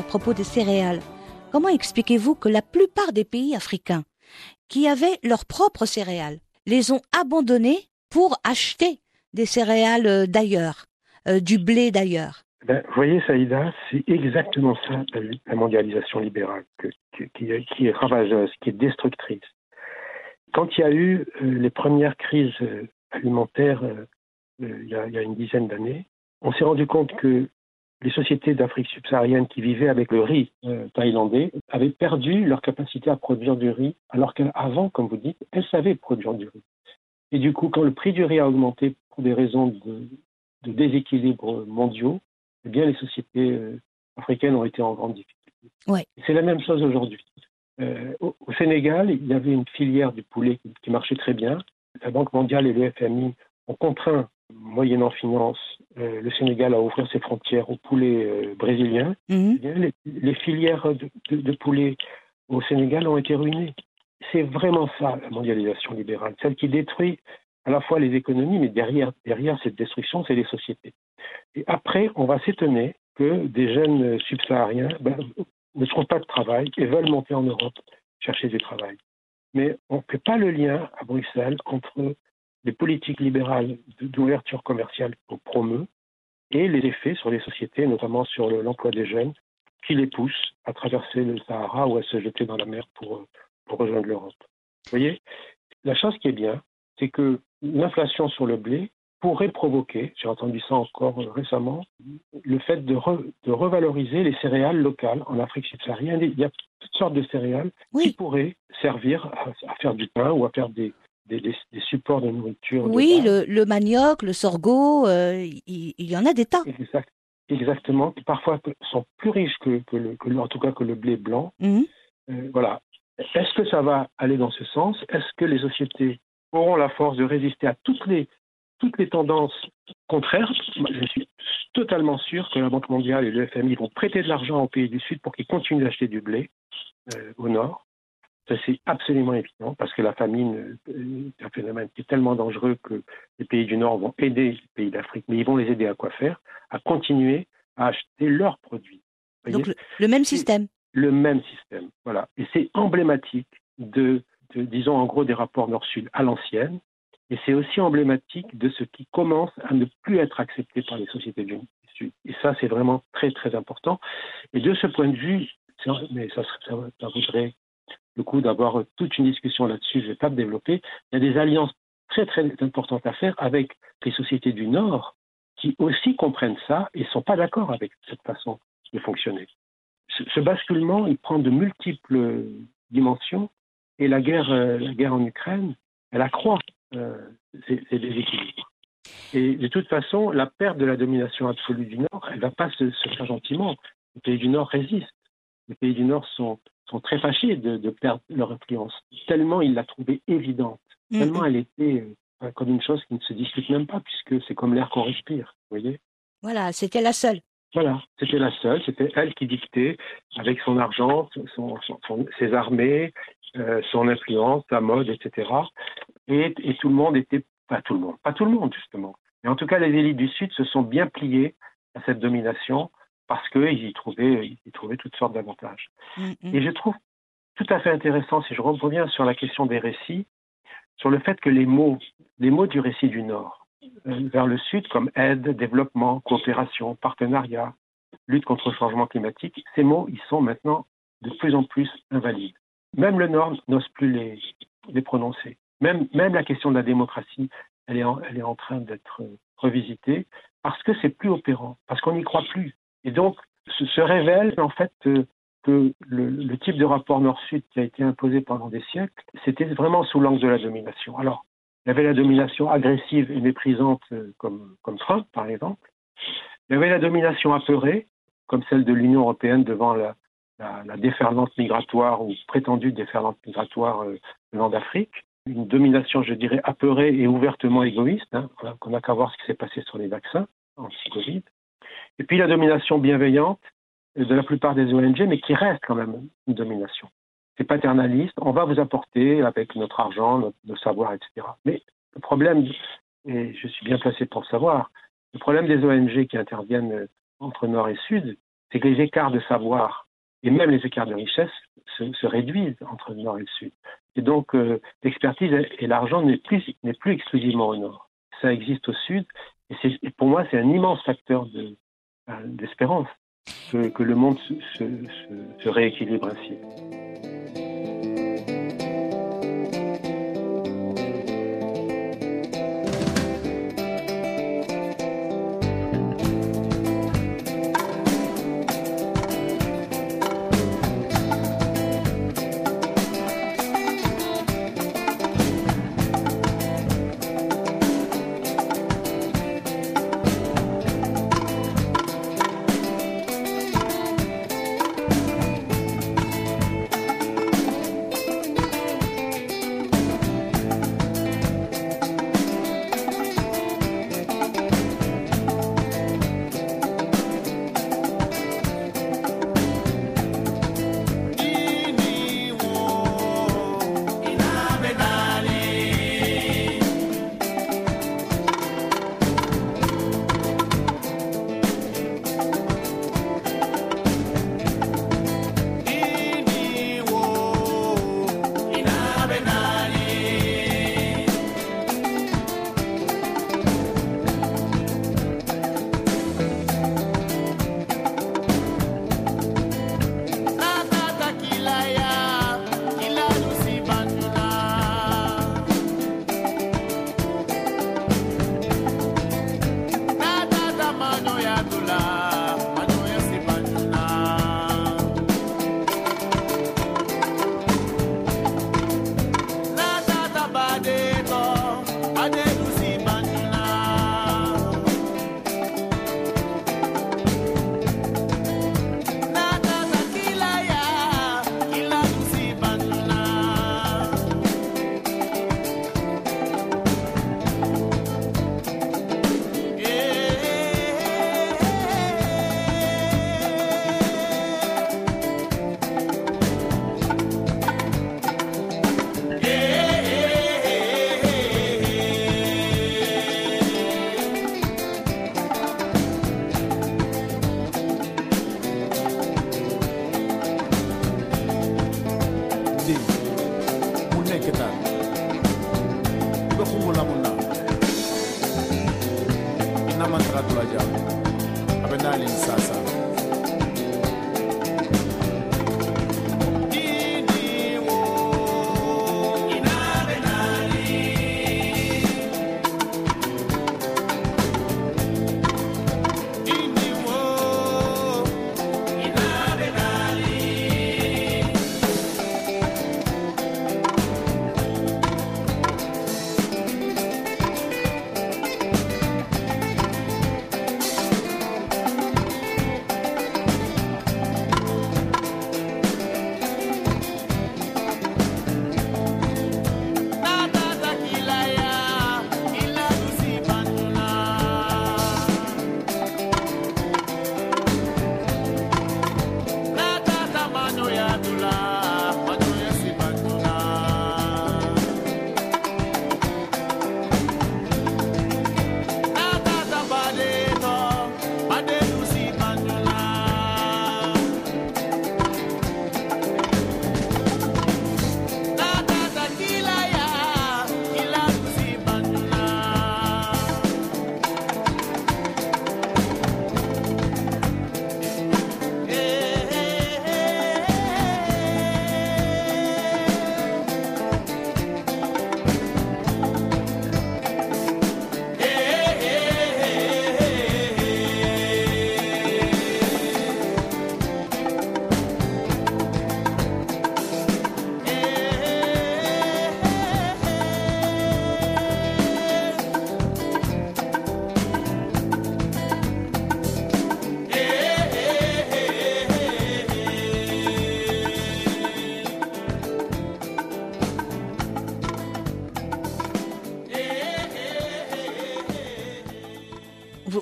à propos des céréales. Comment expliquez-vous que la plupart des pays africains qui avaient leurs propres céréales les ont abandonnées pour acheter des céréales d'ailleurs, du blé d'ailleurs? Vous voyez, Saïda, c'est exactement ça, la mondialisation libérale, qui est ravageuse, qui est destructrice. Quand il y a eu les premières crises alimentaires il y a une dizaine d'années, on s'est rendu compte que les sociétés d'Afrique subsaharienne qui vivaient avec le riz thaïlandais avaient perdu leur capacité à produire du riz, alors qu'avant, comme vous dites, elles savaient produire du riz. Et du coup, quand le prix du riz a augmenté pour des raisons de déséquilibre mondiaux, eh bien, les sociétés africaines ont été en grande difficulté. Ouais. C'est la même chose aujourd'hui. Au Sénégal, il y avait une filière du poulet qui marchait très bien. La Banque mondiale et le FMI ont contraint, moyennant finance, le Sénégal à ouvrir ses frontières au poulet brésilien. Mmh. Eh bien, les filières de poulet au Sénégal ont été ruinées. C'est vraiment ça, la mondialisation libérale, celle qui détruit à la fois les économies, mais derrière cette destruction, c'est les sociétés. Et après, on va s'étonner que des jeunes subsahariens ne trouvent pas de travail et veulent monter en Europe chercher du travail. Mais on ne fait pas le lien à Bruxelles entre les politiques libérales d'ouverture commerciale qu'on promeut et les effets sur les sociétés, notamment sur l'emploi des jeunes, qui les poussent à traverser le Sahara ou à se jeter dans la mer pour rejoindre l'Europe. Vous voyez, la chose qui est bien, c'est que l'inflation sur le blé pourrait provoquer, j'ai entendu ça encore récemment, le fait de revaloriser les céréales locales en Afrique subsaharienne. Il y a toutes sortes de céréales qui pourraient servir à faire du pain ou à faire des supports de nourriture. Oui, le manioc, le sorgho, il y en a des tas. Exactement, qui parfois sont plus riches que le blé blanc. Mm-hmm. Voilà. Est-ce que ça va aller dans ce sens? Est-ce que les sociétés auront la force de résister à toutes les tendances contraires? Je suis totalement sûr que la Banque mondiale et le FMI vont prêter de l'argent aux pays du Sud pour qu'ils continuent d'acheter du blé au Nord. Ça, c'est absolument évident, parce que la famine est un phénomène qui est tellement dangereux que les pays du Nord vont aider les pays d'Afrique, mais ils vont les aider à quoi faire? À continuer à acheter leurs produits. Donc le même système. Le même système, voilà. Et c'est emblématique de disons en gros, des rapports Nord-Sud à l'ancienne. Et c'est aussi emblématique de ce qui commence à ne plus être accepté par les sociétés du Sud. Et ça, c'est vraiment très, très important. Et de ce point de vue, mais ça vaudrait le coup d'avoir toute une discussion là-dessus, je ne vais pas me développer. Il y a des alliances très, très importantes à faire avec les sociétés du Nord qui aussi comprennent ça et ne sont pas d'accord avec cette façon de fonctionner. Ce basculement, il prend de multiples dimensions. Et la guerre en Ukraine, elle accroît ces déséquilibres. Et de toute façon, la perte de la domination absolue du Nord, elle ne va pas se faire gentiment. Les pays du Nord résistent. Les pays du Nord sont très fâchés de perdre leur influence, tellement ils la trouvaient évidente, tellement elle était comme une chose qui ne se discute même pas, puisque c'est comme l'air qu'on respire, vous voyez. Voilà, c'était la seule. Voilà, c'était la seule, c'était elle qui dictait avec son argent, ses armées, son influence, la mode, etc. Et tout le monde était... Pas tout le monde, justement. Mais en tout cas, les élites du Sud se sont bien pliées à cette domination parce qu'ils y trouvaient toutes sortes d'avantages. Mm-hmm. Et je trouve tout à fait intéressant, si je reviens sur la question des récits, sur le fait que les mots du récit du Nord vers le Sud, comme aide, développement, coopération, partenariat, lutte contre le changement climatique, ces mots, ils sont maintenant de plus en plus invalides. Même le Nord n'ose plus les prononcer. Même la question de la démocratie, elle est en train d'être revisitée parce que c'est plus opérant, parce qu'on n'y croit plus. Et donc, se révèle en fait que le type de rapport Nord-Sud qui a été imposé pendant des siècles, c'était vraiment sous l'angle de la domination. Alors, il y avait la domination agressive et méprisante comme Trump, par exemple. Il y avait la domination apeurée, comme celle de l'Union européenne devant la déferlante migratoire ou prétendue déferlante migratoire venant d'Afrique. Une domination, je dirais, apeurée et ouvertement égoïste, qu'on n'a qu'à voir ce qui s'est passé sur les vaccins anti-Covid. Et puis la domination bienveillante de la plupart des ONG, mais qui reste quand même une domination. C'est paternaliste, on va vous apporter avec notre argent, notre savoir, etc. Mais le problème, et je suis bien placé pour le savoir, le problème des ONG qui interviennent entre Nord et Sud, c'est que les écarts de savoir et même les écarts de richesse se réduisent entre le Nord et le Sud. Et donc, l'expertise et l'argent n'est plus exclusivement au Nord. Ça existe au Sud, et pour moi, c'est un immense facteur d'espérance que le monde se rééquilibre ainsi.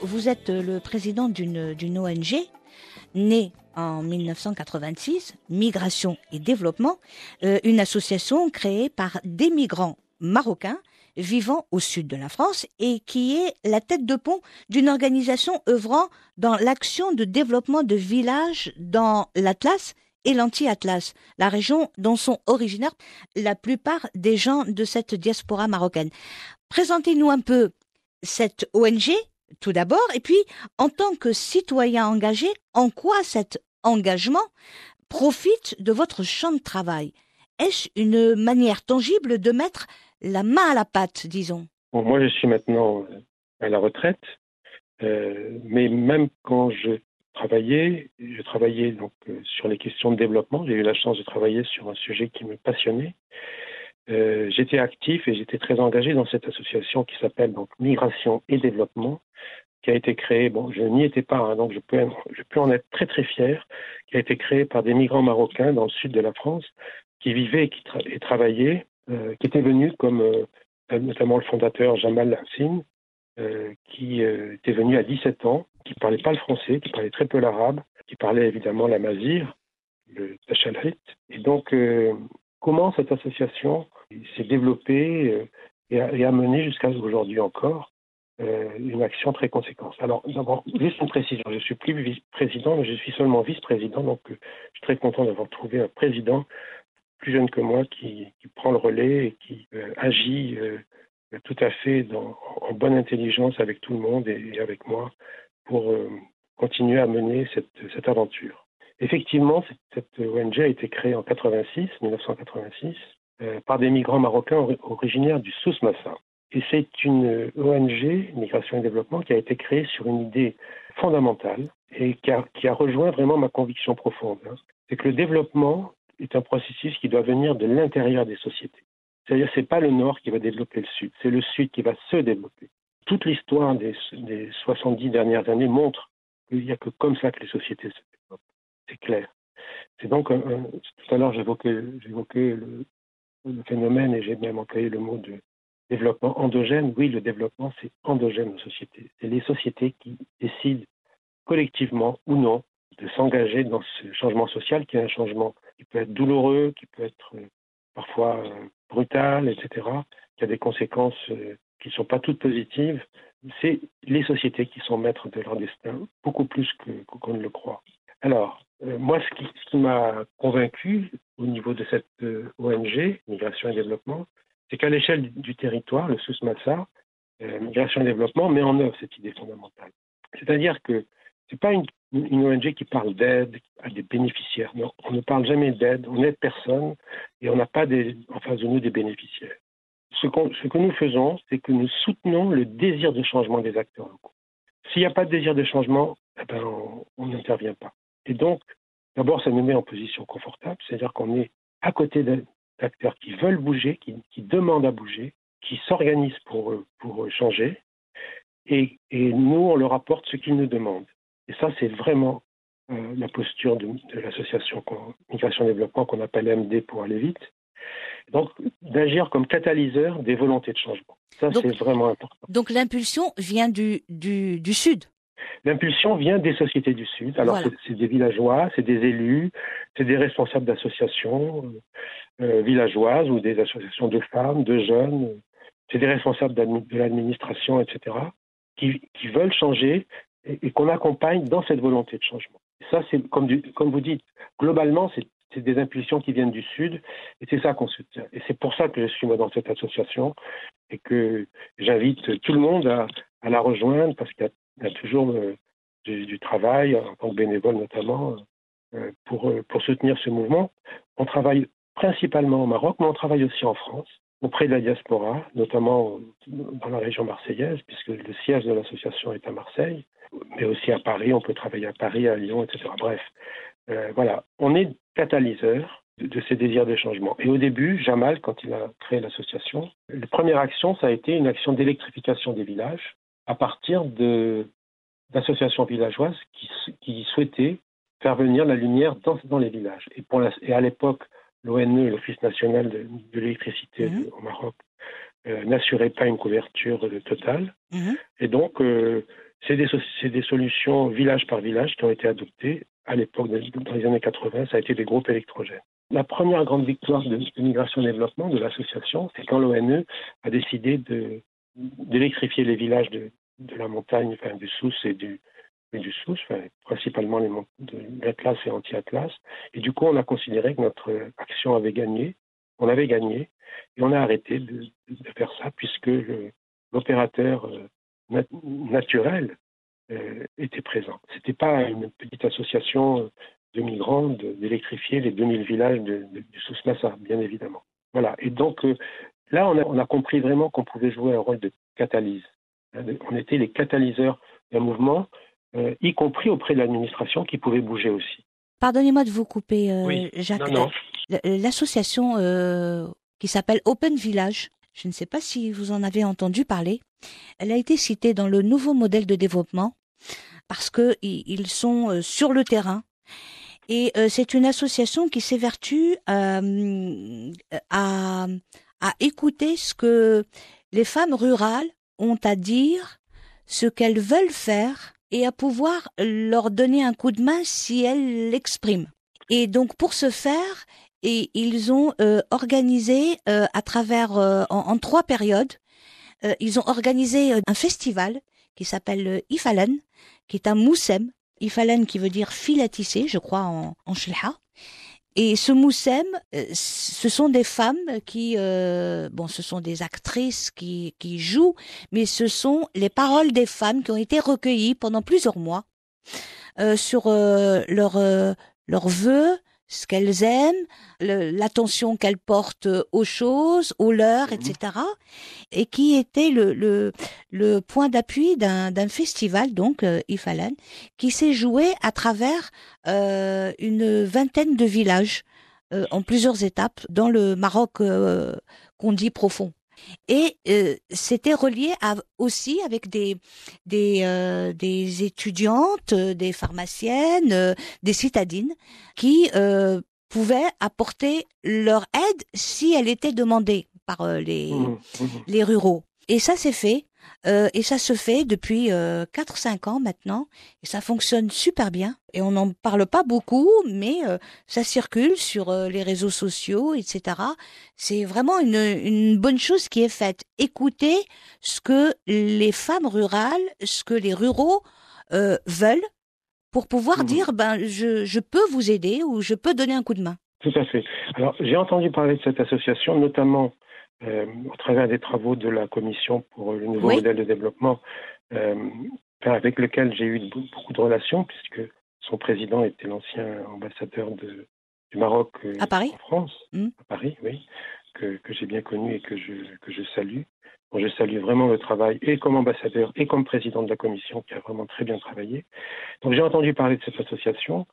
Vous êtes le président d'une ONG née en 1986, Migration et Développement, une association créée par des migrants marocains vivant au sud de la France et qui est la tête de pont d'une organisation œuvrant dans l'action de développement de villages dans l'Atlas et l'Anti-Atlas, la région dont sont originaires la plupart des gens de cette diaspora marocaine. Présentez-nous un peu cette ONG tout d'abord, et puis en tant que citoyen engagé, en quoi cet engagement profite de votre champ de travail? Est-ce une manière tangible de mettre la main à la pâte, disons? Bon, moi, je suis maintenant à la retraite, mais même quand je travaillais donc sur les questions de développement. J'ai eu la chance de travailler sur un sujet qui me passionnait. J'étais actif et j'étais très engagé dans cette association qui s'appelle donc Migration et Développement, qui a été créée, bon, je n'y étais pas, hein, donc je peux en être très très fier, qui a été créée par des migrants marocains dans le sud de la France qui vivaient et qui travaillaient, qui étaient venus comme notamment le fondateur Jamal Lassine, qui était venu à 17 ans, qui ne parlait pas le français, qui parlait très peu l'arabe, qui parlait évidemment la mazire, le tachalhit. Et donc, comment cette association s'est développée et a mené jusqu'à aujourd'hui encore une action très conséquente. Alors, d'abord, juste une précision, je ne suis plus vice-président, mais je suis seulement vice-président, donc je suis très content d'avoir trouvé un président plus jeune que moi qui prend le relais et qui agit tout à fait en bonne intelligence avec tout le monde et avec moi pour continuer à mener cette aventure. Effectivement, cette ONG a été créée en 1986, par des migrants marocains originaires du Souss-Massa. Et c'est une ONG, Migration et Développement, qui a été créée sur une idée fondamentale et qui a rejoint vraiment ma conviction profonde. Hein. C'est que le développement est un processus qui doit venir de l'intérieur des sociétés. C'est-à-dire que ce n'est pas le Nord qui va développer le Sud, c'est le Sud qui va se développer. Toute l'histoire des 70 dernières années montre qu'il n'y a que comme ça que les sociétés se développent. C'est clair. C'est donc, tout à l'heure j'évoquais le phénomène et j'ai même employé le mot de développement endogène. Oui, le développement c'est endogène aux sociétés. C'est les sociétés qui décident collectivement ou non de s'engager dans ce changement social qui est un changement qui peut être douloureux, qui peut être parfois brutal, etc., qui a des conséquences qui ne sont pas toutes positives. C'est les sociétés qui sont maîtres de leur destin, beaucoup plus qu'on ne le croit. Alors, moi, ce qui m'a convaincu au niveau de cette ONG, Migration et Développement, c'est qu'à l'échelle du territoire, le Souss-Massa, Migration et Développement met en œuvre cette idée fondamentale. C'est-à-dire que ce n'est pas une ONG qui parle d'aide à des bénéficiaires. Non, on ne parle jamais d'aide, on n'aide personne et on n'a pas en face de nous des bénéficiaires. Ce que nous faisons, c'est que nous soutenons le désir de changement des acteurs locaux. S'il n'y a pas de désir de changement, eh ben on n'intervient pas. Et donc, d'abord, ça nous met en position confortable, c'est-à-dire qu'on est à côté d'acteurs qui veulent bouger, qui demandent à bouger, qui s'organisent pour changer, et nous, on leur apporte ce qu'ils nous demandent. Et ça, c'est vraiment la posture de l'association Migration et Développement, qu'on appelle MD pour aller vite. Donc, d'agir comme catalyseur des volontés de changement. Ça, c'est vraiment important. Donc, l'impulsion vient du Sud. L'impulsion vient des sociétés du Sud. Alors, voilà. C'est des villageois, c'est des élus, c'est des responsables d'associations villageoises ou des associations de femmes, de jeunes. C'est des responsables de l'administration, etc., qui veulent changer et qu'on accompagne dans cette volonté de changement. Ça, c'est comme vous dites, globalement, c'est des impulsions qui viennent du Sud, et c'est ça qu'on soutient. Et c'est pour ça que je suis moi dans cette association, et que j'invite tout le monde à la rejoindre, parce qu'il y a toujours du travail, en tant que bénévole notamment, pour soutenir ce mouvement. On travaille principalement au Maroc, mais on travaille aussi en France, auprès de la diaspora, notamment dans la région marseillaise, puisque le siège de l'association est à Marseille, mais aussi à Paris, on peut travailler à Paris, à Lyon, etc. Bref, voilà, on est catalyseur de ces désirs de changement. Et au début, Jamal, quand il a créé l'association, la première action, ça a été une action d'électrification des villages à partir d'associations villageoises qui souhaitaient faire venir la lumière dans les villages. Et à l'époque, l'ONE, l'Office national de l'électricité au Maroc, n'assurait pas une couverture totale. Et donc, C'est des solutions village par village qui ont été adoptées à l'époque, dans les années 80, ça a été des groupes électrogènes. La première grande victoire de Migration et Développement, de l'association, c'est quand l'ONE a décidé d'électrifier les villages de la montagne, enfin, du Souss et du Souss, enfin, principalement les de l'Atlas et anti-Atlas. Et du coup, on a considéré que notre action avait gagné, on avait gagné, et on a arrêté de faire ça, puisque l'opérateur naturel était présent. Ce n'était pas une petite association de migrants d'électrifier les 2000 villages du Souss-Massa, bien évidemment. Voilà. Et donc, là, on a compris vraiment qu'on pouvait jouer un rôle de catalyse. On était les catalyseurs d'un mouvement, y compris auprès de l'administration qui pouvait bouger aussi. Pardonnez-moi de vous couper, oui. Jacques. Non. L'association qui s'appelle Open Village, je ne sais pas si vous en avez entendu parler, elle a été citée dans le nouveau modèle de développement parce qu'ils sont sur le terrain. Et c'est une association qui s'évertue à écouter ce que les femmes rurales ont à dire, ce qu'elles veulent faire et à pouvoir leur donner un coup de main si elles l'expriment. Et donc pour ce faire, ils ont organisé à travers en trois périodes, ils ont organisé un festival qui s'appelle Ifalen, qui est un moussem. Ifalen qui veut dire fil à tisser, je crois, en Shilha. Et ce moussem, ce sont des femmes qui, ce sont des actrices qui jouent, mais ce sont les paroles des femmes qui ont été recueillies pendant plusieurs mois sur leurs vœux, ce qu'elles aiment, l'attention qu'elles portent aux choses, aux leurs, etc. Et qui était le point d'appui d'un festival, donc Ifalen, qui s'est joué à travers une vingtaine de villages en plusieurs étapes dans le Maroc qu'on dit profond. Et c'était relié aussi avec des étudiantes, des pharmaciennes, des citadines qui pouvaient apporter leur aide si elle était demandée par les ruraux. Et ça s'est fait, et ça se fait depuis 4-5 ans maintenant, et ça fonctionne super bien. Et on n'en parle pas beaucoup, mais ça circule sur les réseaux sociaux, etc. C'est vraiment une bonne chose qui est faite. Écoutez ce que les femmes rurales, ce que les ruraux veulent pour pouvoir dire, je peux vous aider ou je peux donner un coup de main. Tout à fait. Alors, j'ai entendu parler de cette association, notamment au travers des travaux de la Commission pour le nouveau modèle de développement, avec lequel j'ai eu beaucoup de relations, puisque son président était l'ancien ambassadeur du Maroc à Paris. En France, à Paris, oui, que j'ai bien connu et que je salue. Bon, je salue vraiment le travail, et comme ambassadeur, et comme président de la Commission, qui a vraiment très bien travaillé. Donc j'ai entendu parler de cette association,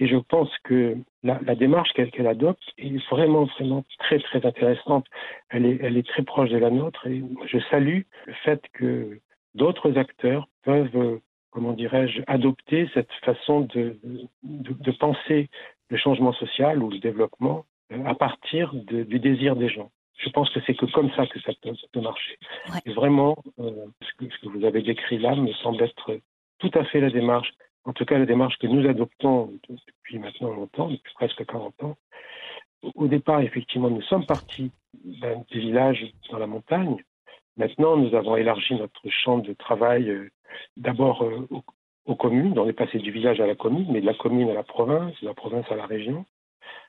et je pense que la démarche qu'elle adopte est vraiment, vraiment très, très intéressante. Elle est très proche de la nôtre, et je salue le fait que d'autres acteurs peuvent, comment dirais-je, adopter cette façon de penser le changement social ou le développement à partir du désir des gens. Je pense que c'est que comme ça que ça peut marcher. Ouais. Et vraiment, ce que vous avez décrit là me semble être tout à fait la démarche, en tout cas la démarche que nous adoptons depuis maintenant longtemps, depuis presque 40 ans. Au départ, effectivement, nous sommes partis d'un petit village dans la montagne. Maintenant, nous avons élargi notre champ de travail d'abord aux communes. On est passé du village à la commune, mais de la commune à la province, de la province à la région.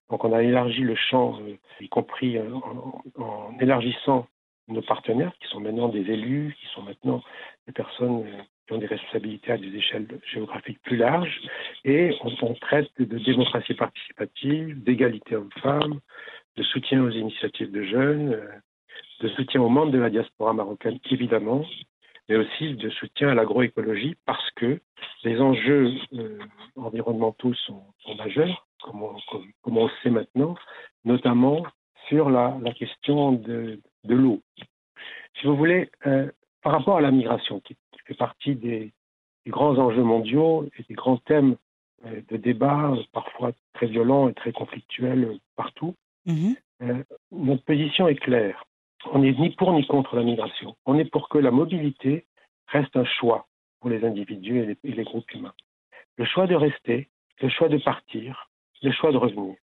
Donc on a élargi le champ, y compris en élargissant nos partenaires, qui sont maintenant des élus, qui sont maintenant des personnes qui ont des responsabilités à des échelles géographiques plus larges. Et on traite de démocratie participative, d'égalité hommes-femmes, de soutien aux initiatives de jeunes, de soutien aux membres de la diaspora marocaine, évidemment, mais aussi de soutien à l'agroécologie, parce que les enjeux environnementaux sont majeurs, comme on sait maintenant, notamment sur la question de l'eau. Si vous voulez, par rapport à la migration, qui fait partie des grands enjeux mondiaux et des grands thèmes de débat, parfois très violents et très conflictuels partout, notre position est claire. On n'est ni pour ni contre la migration. On est pour que la mobilité reste un choix. pour les individus et les groupes humains. Le choix de rester, le choix de partir, le choix de revenir.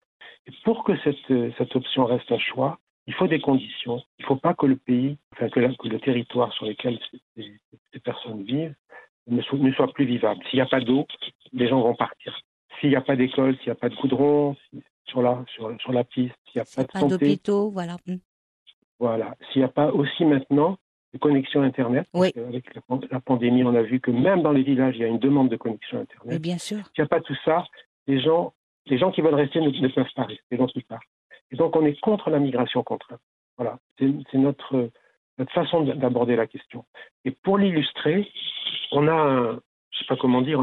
Et pour que cette option reste un choix, il faut des conditions. Il ne faut pas que le pays, enfin que le territoire sur lequel ces personnes vivent ne soit plus vivable. S'il n'y a pas d'eau, les gens vont partir. S'il n'y a pas d'école, s'il n'y a pas de goudron sur la piste, s'il n'y a pas de santé. S'il n'y a pas d'hôpitaux, voilà. Voilà. S'il n'y a pas aussi maintenant de connexion Internet, oui. Avec la pandémie, on a vu que même dans les villages, il y a une demande de connexion Internet. Mais bien sûr. S'il n'y a pas tout ça, les gens qui veulent rester ne peuvent pas rester, donc ils partent. Et donc on est contre la migration contrainte. Voilà. C'est notre façon d'aborder la question. Et pour l'illustrer, on a un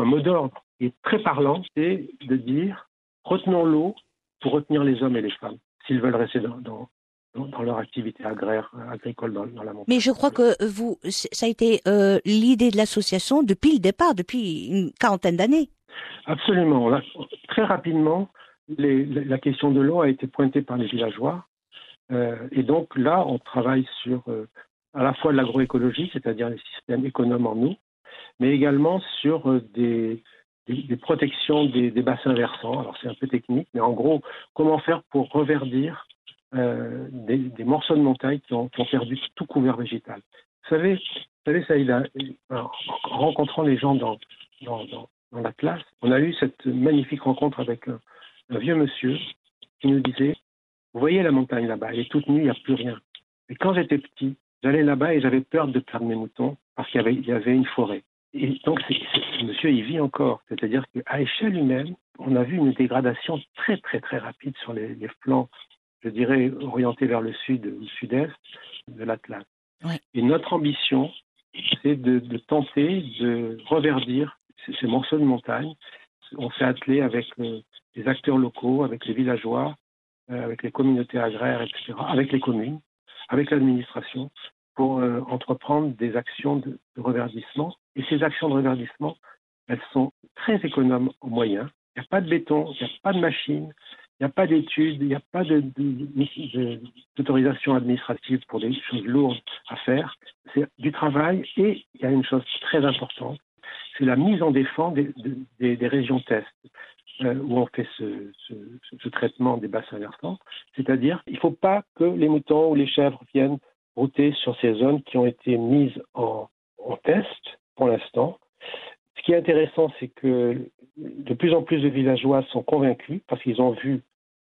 mot d'ordre qui est très parlant, c'est de dire retenons l'eau pour retenir les hommes et les femmes, s'ils veulent rester dans leur activité agricole dans la montagne. Mais je crois que ça a été l'idée de l'association depuis le départ, depuis une quarantaine d'années. Absolument. Très rapidement, la question de l'eau a été pointée par les villageois. Et donc là, on travaille sur à la fois de l'agroécologie, c'est-à-dire les systèmes économes en eau, mais également sur des protections des bassins versants. Alors c'est un peu technique, mais en gros, comment faire pour reverdir des morceaux de montagne qui ont perdu tout couvert végétal. Vous savez Saïda, en rencontrant les gens dans la classe, on a eu cette magnifique rencontre avec un vieux monsieur qui nous disait « Vous voyez la montagne là-bas, elle est toute nue, il n'y a plus rien. » Et quand j'étais petit, j'allais là-bas et j'avais peur de perdre mes moutons parce qu'il y avait une forêt. Et donc, ce monsieur, il vit encore. C'est-à-dire qu'à échelle humaine, on a vu une dégradation très, très, très rapide sur les plans, je dirais, orientés vers le sud ou le sud-est de l'Atlas. Oui. Et notre ambition, c'est de tenter de reverdir ces morceaux de montagne. On s'est attelé avec les acteurs locaux, avec les villageois, avec les communautés agraires, etc., avec les communes, avec l'administration, pour entreprendre des actions de reverdissement. Et ces actions de reverdissement, elles sont très économes en moyens. Il n'y a pas de béton, il n'y a pas de machine, il n'y a pas d'études, il n'y a pas d'autorisation administrative pour des choses lourdes à faire. C'est du travail et il y a une chose très importante, c'est la mise en défense des régions test où on fait ce traitement des bassins versants. C'est-à-dire qu'il ne faut pas que les moutons ou les chèvres viennent brouter sur ces zones qui ont été mises en test pour l'instant. Ce qui est intéressant, c'est que de plus en plus de villageois sont convaincus parce qu'ils ont vu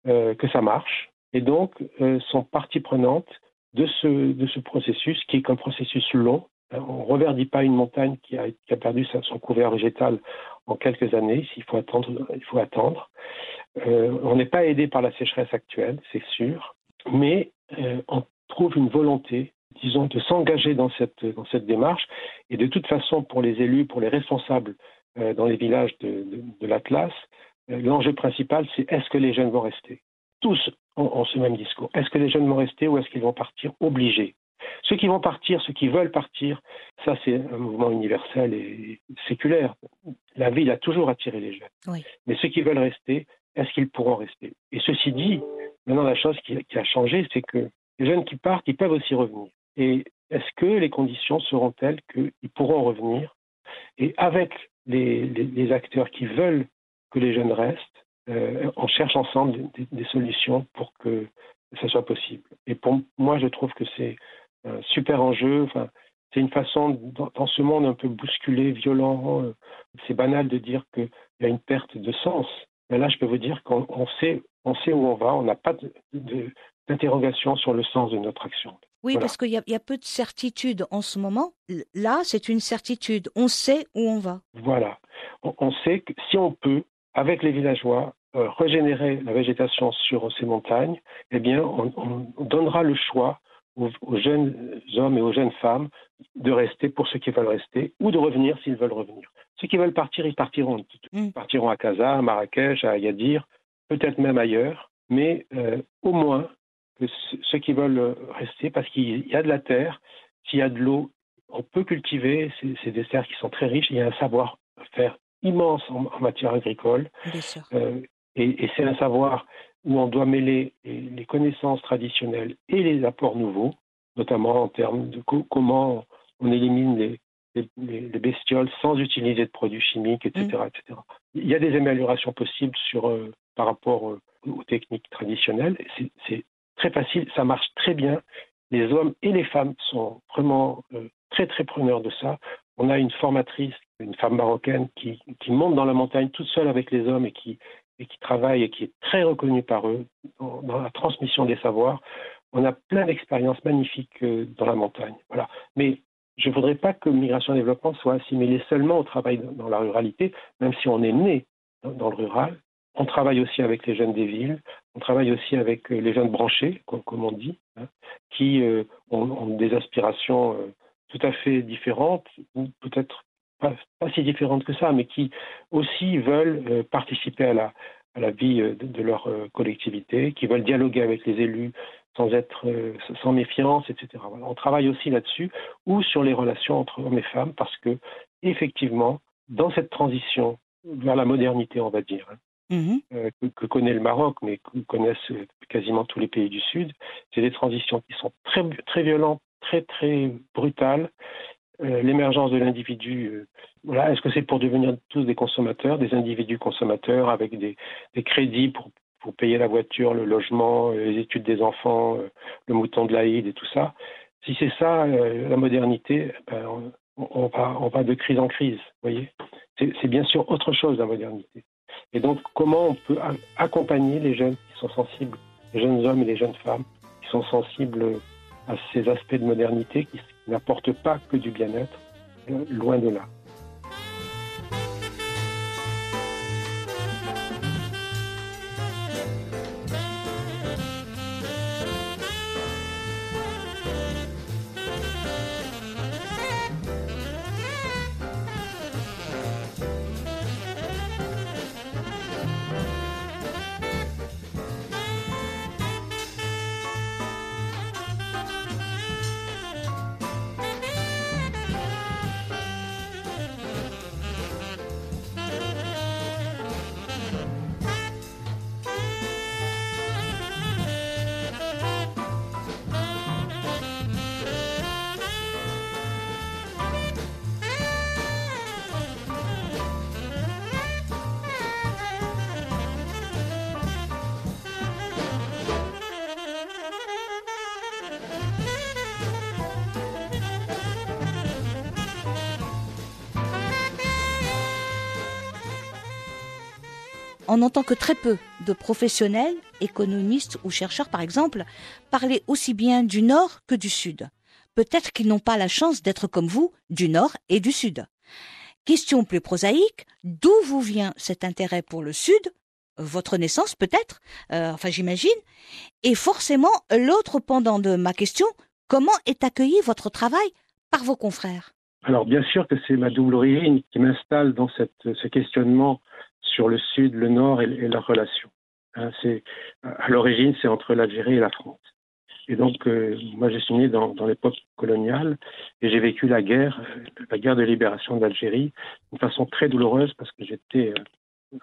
que ça marche et donc sont partie prenante de ce processus qui est un processus long. On ne reverdit pas une montagne qui a perdu son couvert végétal en quelques années. Il faut attendre. On n'est pas aidé par la sécheresse actuelle, c'est sûr, mais on trouve une volonté, disons, de s'engager dans cette démarche. Et de toute façon, pour les élus, pour les responsables dans les villages de l'Atlas, l'enjeu principal, c'est est-ce que les jeunes vont rester? Tous ont ce même discours. Est-ce que les jeunes vont rester ou est-ce qu'ils vont partir obligés? Ceux qui vont partir, ceux qui veulent partir, ça c'est un mouvement universel et séculaire. La ville a toujours attiré les jeunes. Oui. Mais ceux qui veulent rester, est-ce qu'ils pourront rester? Et ceci dit, maintenant la chose qui a changé, c'est que les jeunes qui partent, ils peuvent aussi revenir. Et est-ce que les conditions seront telles qu'ils pourront revenir? Et avec les acteurs qui veulent que les jeunes restent, on cherche ensemble des solutions pour que ça soit possible. Et pour moi, je trouve que c'est un super enjeu. Enfin, c'est une façon, dans ce monde un peu bousculé, violent, c'est banal de dire qu'il y a une perte de sens. Mais là, je peux vous dire qu'on sait où on va, on n'a pas d'interrogation sur le sens de notre action. Oui, voilà. Parce qu'il y a peu de certitude en ce moment. Là, c'est une certitude. On sait où on va. Voilà. On sait que si on peut, avec les villageois, régénérer la végétation sur ces montagnes, eh bien, on donnera le choix aux jeunes hommes et aux jeunes femmes de rester pour ceux qui veulent rester ou de revenir s'ils veulent revenir. Ceux qui veulent partir, ils partiront. Ils partiront à Casa, à Marrakech, à Agadir, peut-être même ailleurs, mais au moins que ceux qui veulent rester, parce qu'il y a de la terre, s'il y a de l'eau, on peut cultiver ces terres qui sont très riches. Il y a un savoir-faire immense en matière agricole. Bien sûr. Et c'est un savoir où on doit mêler les connaissances traditionnelles et les apports nouveaux, notamment en termes de comment on élimine les les bestioles sans utiliser de produits chimiques, etc. etc. Il y a des améliorations possibles par rapport aux techniques traditionnelles. C'est très facile, ça marche très bien. Les hommes et les femmes sont vraiment très, très preneurs de ça. On a une formatrice, une femme marocaine qui monte dans la montagne toute seule avec les hommes et qui travaille et qui est très reconnue par eux dans la transmission des savoirs. On a plein d'expériences magnifiques dans la montagne. Voilà. Mais je ne voudrais pas que migration et développement soit assimilé seulement au travail dans la ruralité, même si on est né dans le rural. On travaille aussi avec les jeunes des villes, on travaille aussi avec les jeunes branchés, comme on dit, hein, qui ont des aspirations tout à fait différentes, ou peut-être pas si différentes que ça, mais qui aussi veulent participer à la vie de leur collectivité, qui veulent dialoguer avec les élus sans être sans méfiance, etc. Voilà. On travaille aussi là-dessus, ou sur les relations entre hommes et femmes, parce que effectivement, dans cette transition vers la modernité, on va dire, hein, que connaît le Maroc, mais que connaissent quasiment tous les pays du Sud, c'est des transitions qui sont très, très violentes, très, très brutales. L'émergence de l'individu, voilà, est-ce que c'est pour devenir tous des consommateurs, des individus consommateurs avec des crédits pour payer la voiture, le logement, les études des enfants, le mouton de l'Aïd et tout ça? Si c'est ça, la modernité, ben, on va de crise en crise, voyez. C'est bien sûr autre chose la modernité. Et donc, comment on peut accompagner les jeunes qui sont sensibles, les jeunes hommes et les jeunes femmes qui sont sensibles à ces aspects de modernité qui n'apportent pas que du bien-être, loin de là. On n'entend que très peu de professionnels, économistes ou chercheurs par exemple, parler aussi bien du Nord que du Sud. Peut-être qu'ils n'ont pas la chance d'être comme vous, du Nord et du Sud. Question plus prosaïque, d'où vous vient cet intérêt pour le Sud? Votre naissance peut-être, enfin j'imagine. Et forcément, l'autre pendant de ma question, comment est accueilli votre travail par vos confrères? Alors bien sûr que c'est ma double origine qui m'installe dans ce questionnement sur le Sud, le Nord et leurs relations. Hein, à l'origine, c'est entre l'Algérie et la France. Et donc, moi, je suis né dans l'époque coloniale et j'ai vécu la guerre de libération de l'Algérie, d'une façon très douloureuse parce que j'étais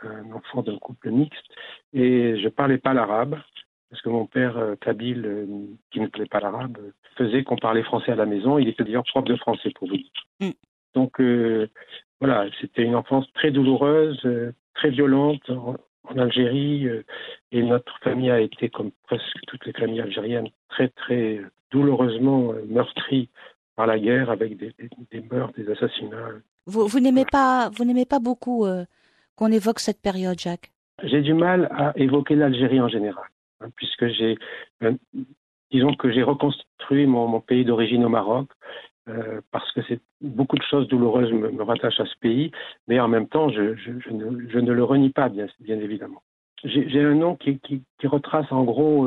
un enfant d'un couple mixte et je ne parlais pas l'arabe parce que mon père, kabyle, qui ne parlait pas l'arabe, faisait qu'on parlait français à la maison. Il était d'ailleurs prof de français, pour vous dire. Donc, voilà, c'était une enfance très douloureuse, très violente en Algérie, et notre famille a été, comme presque toutes les familles algériennes, très très douloureusement meurtrie par la guerre, avec des meurtres, des assassinats. Vous n'aimez pas beaucoup qu'on évoque cette période, Jacques? J'ai du mal à évoquer l'Algérie en général, hein, puisque disons que j'ai reconstruit mon pays d'origine au Maroc, parce que beaucoup de choses douloureuses me rattachent à ce pays, mais en même temps, je ne le renie pas, bien évidemment. J'ai un nom qui retrace en gros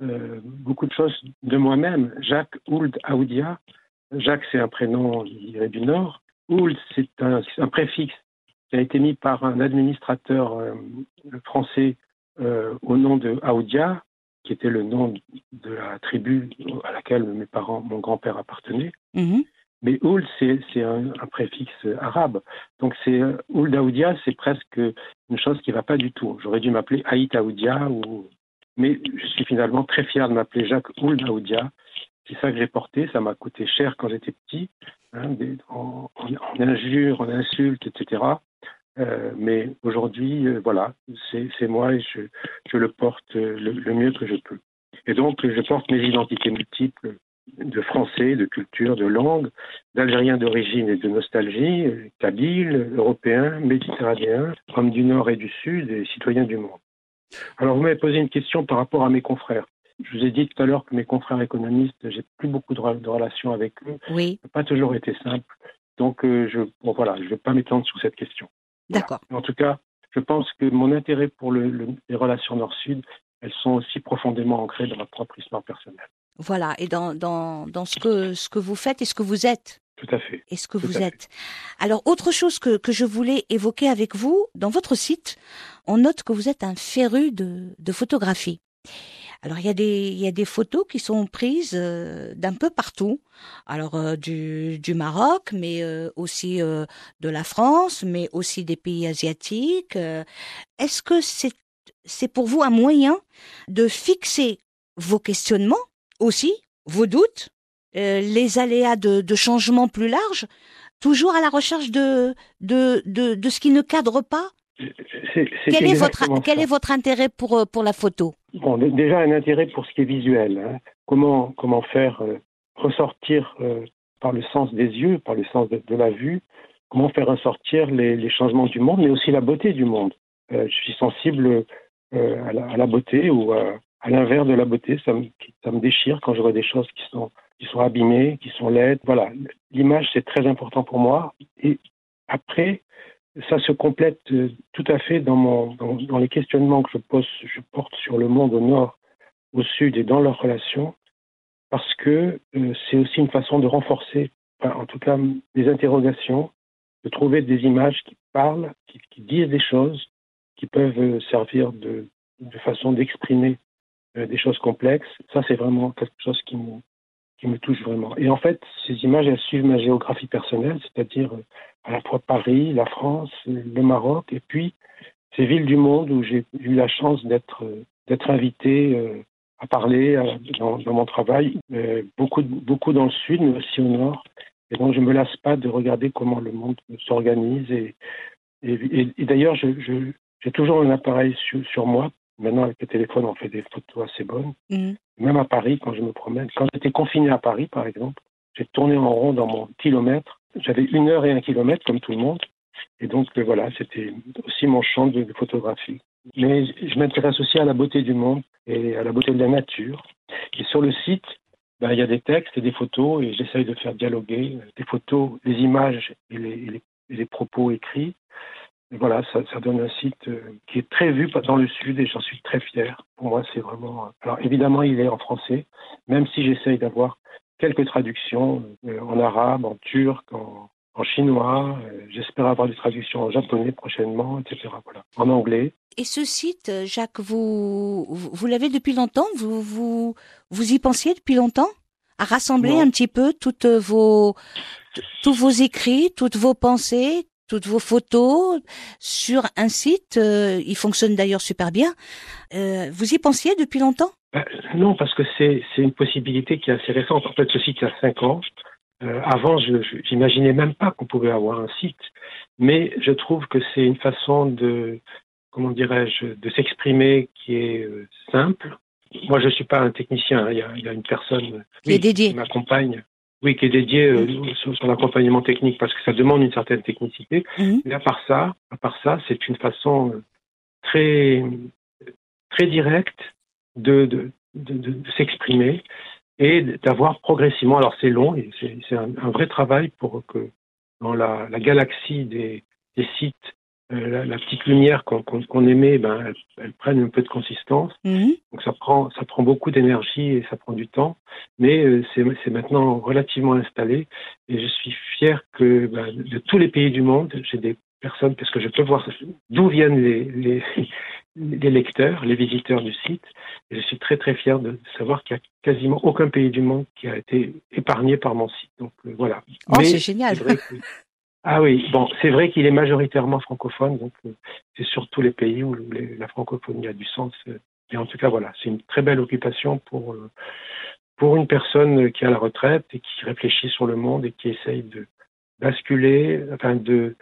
beaucoup de choses de moi-même. Jacques Ould Aoudia. Jacques, c'est un prénom du Nord. Ould, c'est un préfixe qui a été mis par un administrateur français au nom de Aoudia, qui était le nom de la tribu à laquelle mon grand-père appartenait. Mais Ould, c'est un préfixe arabe. Donc, Ould Aoudia, c'est presque une chose qui ne va pas du tout. J'aurais dû m'appeler Aït Aoudia, mais je suis finalement très fier de m'appeler Jacques Ould Aoudia. C'est ça que j'ai porté. Ça m'a coûté cher quand j'étais petit. en injures, en insultes, etc. Mais aujourd'hui, voilà, c'est moi et je le porte le mieux que je peux. Et donc, je porte mes identités multiples de français, de culture, de langue, d'algérien d'origine et de nostalgie, kabyle, européen, méditerranéen, homme du Nord et du Sud et citoyen du monde. Alors, vous m'avez posé une question par rapport à mes confrères. Je vous ai dit tout à l'heure que mes confrères économistes, j'ai plus beaucoup de relations avec eux. Oui. Ça n'a pas toujours été simple. Donc, je ne vais pas m'étendre sur cette question. D'accord. Voilà. En tout cas, je pense que mon intérêt pour les relations Nord-Sud, elles sont aussi profondément ancrées dans ma propre histoire personnelle. Voilà, et dans ce que vous faites et ce que vous êtes. Tout à fait. Et ce que vous êtes. Alors, autre chose que je voulais évoquer avec vous, dans votre site, on note que vous êtes un féru de photographie. Alors, il y a des photos qui sont prises d'un peu partout. Alors, du Maroc, mais aussi de la France, mais aussi des pays asiatiques. Est-ce que c'est pour vous un moyen de fixer vos questionnements aussi, vos doutes, les aléas de changements plus larges, toujours à la recherche de ce qui ne cadre pas? Quel est votre intérêt pour la photo? Bon, déjà un intérêt pour ce qui est visuel. Hein. Comment faire ressortir par le sens des yeux, par le sens de la vue, comment faire ressortir les changements du monde, mais aussi la beauté du monde. Je suis sensible à la beauté ou à l'inverse de la beauté. Ça me déchire quand je vois des choses qui sont abîmées, qui sont laides. Voilà, l'image, c'est très important pour moi. Et après, ça se complète tout à fait dans les questionnements que je porte sur le monde au Nord, au Sud et dans leurs relations, parce que c'est aussi une façon de renforcer, en tout cas, des interrogations, de trouver des images qui parlent, qui disent des choses, qui peuvent servir de façon d'exprimer des choses complexes. Ça, c'est vraiment quelque chose qui me touche vraiment. Et en fait, ces images, elles suivent ma géographie personnelle, c'est-à-dire à la fois Paris, la France, le Maroc, et puis ces villes du monde où j'ai eu la chance d'être invité à parler dans mon travail, beaucoup dans le Sud, mais aussi au Nord. Et donc, je ne me lasse pas de regarder comment le monde s'organise. Et d'ailleurs, j'ai toujours un appareil sur moi. Maintenant, avec le téléphone, on fait des photos assez bonnes. Mmh. Même à Paris, quand je me promène. Quand j'étais confiné à Paris, par exemple, j'ai tourné en rond dans mon kilomètre. J'avais 1h et 1 km, comme tout le monde. Et donc, voilà, c'était aussi mon champ de photographie. Mais je m'intéresse aussi à la beauté du monde et à la beauté de la nature. Et sur le site, il y a des textes et des photos, et j'essaye de faire dialoguer des photos, les images et les propos écrits. Et voilà, ça donne un site qui est très vu dans le Sud et j'en suis très fier. Pour moi, c'est vraiment... Alors évidemment, il est en français, même si j'essaye d'avoir quelques traductions en arabe, en turc, en chinois. J'espère avoir des traductions en japonais prochainement, etc. Voilà, en anglais. Et ce site, Jacques, vous l'avez depuis longtemps? Vous y pensiez depuis longtemps? À rassembler un petit peu tous vos écrits, toutes vos pensées, toutes vos photos sur un site, il fonctionne d'ailleurs super bien. Vous y pensiez depuis longtemps? Non, parce que c'est une possibilité qui est assez récente. En fait, ce site, il y a 5 ans. Avant, je n'imaginais même pas qu'on pouvait avoir un site. Mais je trouve que c'est une façon de s'exprimer qui est simple. Moi, je ne suis pas un technicien. Il y a une personne qui m'accompagne. Oui, qui est dédié sur l'accompagnement technique, parce que ça demande une certaine technicité. Mmh. Mais à part ça, c'est une façon très, très directe de s'exprimer et d'avoir progressivement. Alors c'est long, et c'est un vrai travail pour que dans la galaxie des sites, la petite lumière qu'on émet, elle prenne un peu de consistance. Mmh. Donc ça prend beaucoup d'énergie et ça prend du temps, mais c'est maintenant relativement installé et je suis fier que de tous les pays du monde, j'ai des personnes, parce que je peux voir d'où viennent les lecteurs, les visiteurs du site, et je suis très très fier de savoir qu'il n'y a quasiment aucun pays du monde qui a été épargné par mon site. Donc voilà. Oh, c'est génial. Ah oui, bon, c'est vrai qu'il est majoritairement francophone, donc c'est surtout les pays où la francophonie a du sens. Et en tout cas, voilà, c'est une très belle occupation pour pour une personne qui est à la retraite et qui réfléchit sur le monde et qui essaye de basculer, enfin de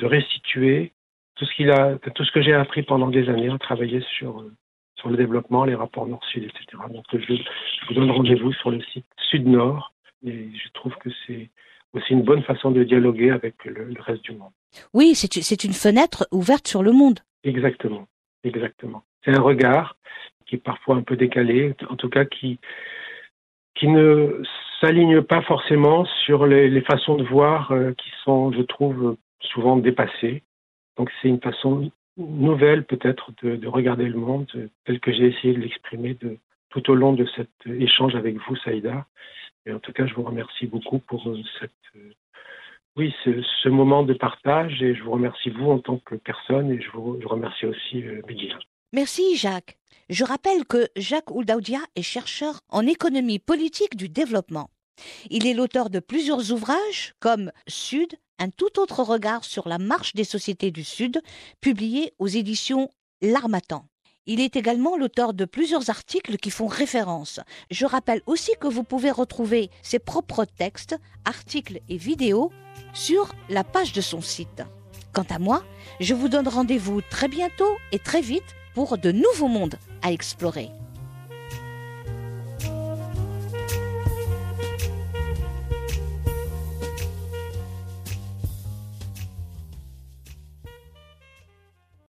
restituer tout ce que j'ai appris pendant des années à travailler sur le développement, les rapports Nord-Sud, etc. Donc je vous donne rendez-vous sur le site Sud-Nord et je trouve que c'est aussi une bonne façon de dialoguer avec le reste du monde. Oui, c'est une fenêtre ouverte sur le monde. Exactement, exactement. C'est un regard qui est parfois un peu décalé, en tout cas qui ne s'aligne pas forcément sur les façons de voir qui sont, je trouve, souvent dépassées. Donc c'est une façon nouvelle peut-être de regarder le monde, tel que j'ai essayé de l'exprimer tout au long de cet échange avec vous, Saïda. Et en tout cas, je vous remercie beaucoup pour ce moment de partage et je vous remercie vous en tant que personne et je remercie aussi Béguin. Merci Jacques. Je rappelle que Jacques Ould Aoudia est chercheur en économie politique du développement. Il est l'auteur de plusieurs ouvrages comme Sud, un tout autre regard sur la marche des sociétés du Sud, publié aux éditions L'Harmattan. Il est également l'auteur de plusieurs articles qui font référence. Je rappelle aussi que vous pouvez retrouver ses propres textes, articles et vidéos sur la page de son site. Quant à moi, je vous donne rendez-vous très bientôt et très vite pour de nouveaux mondes à explorer.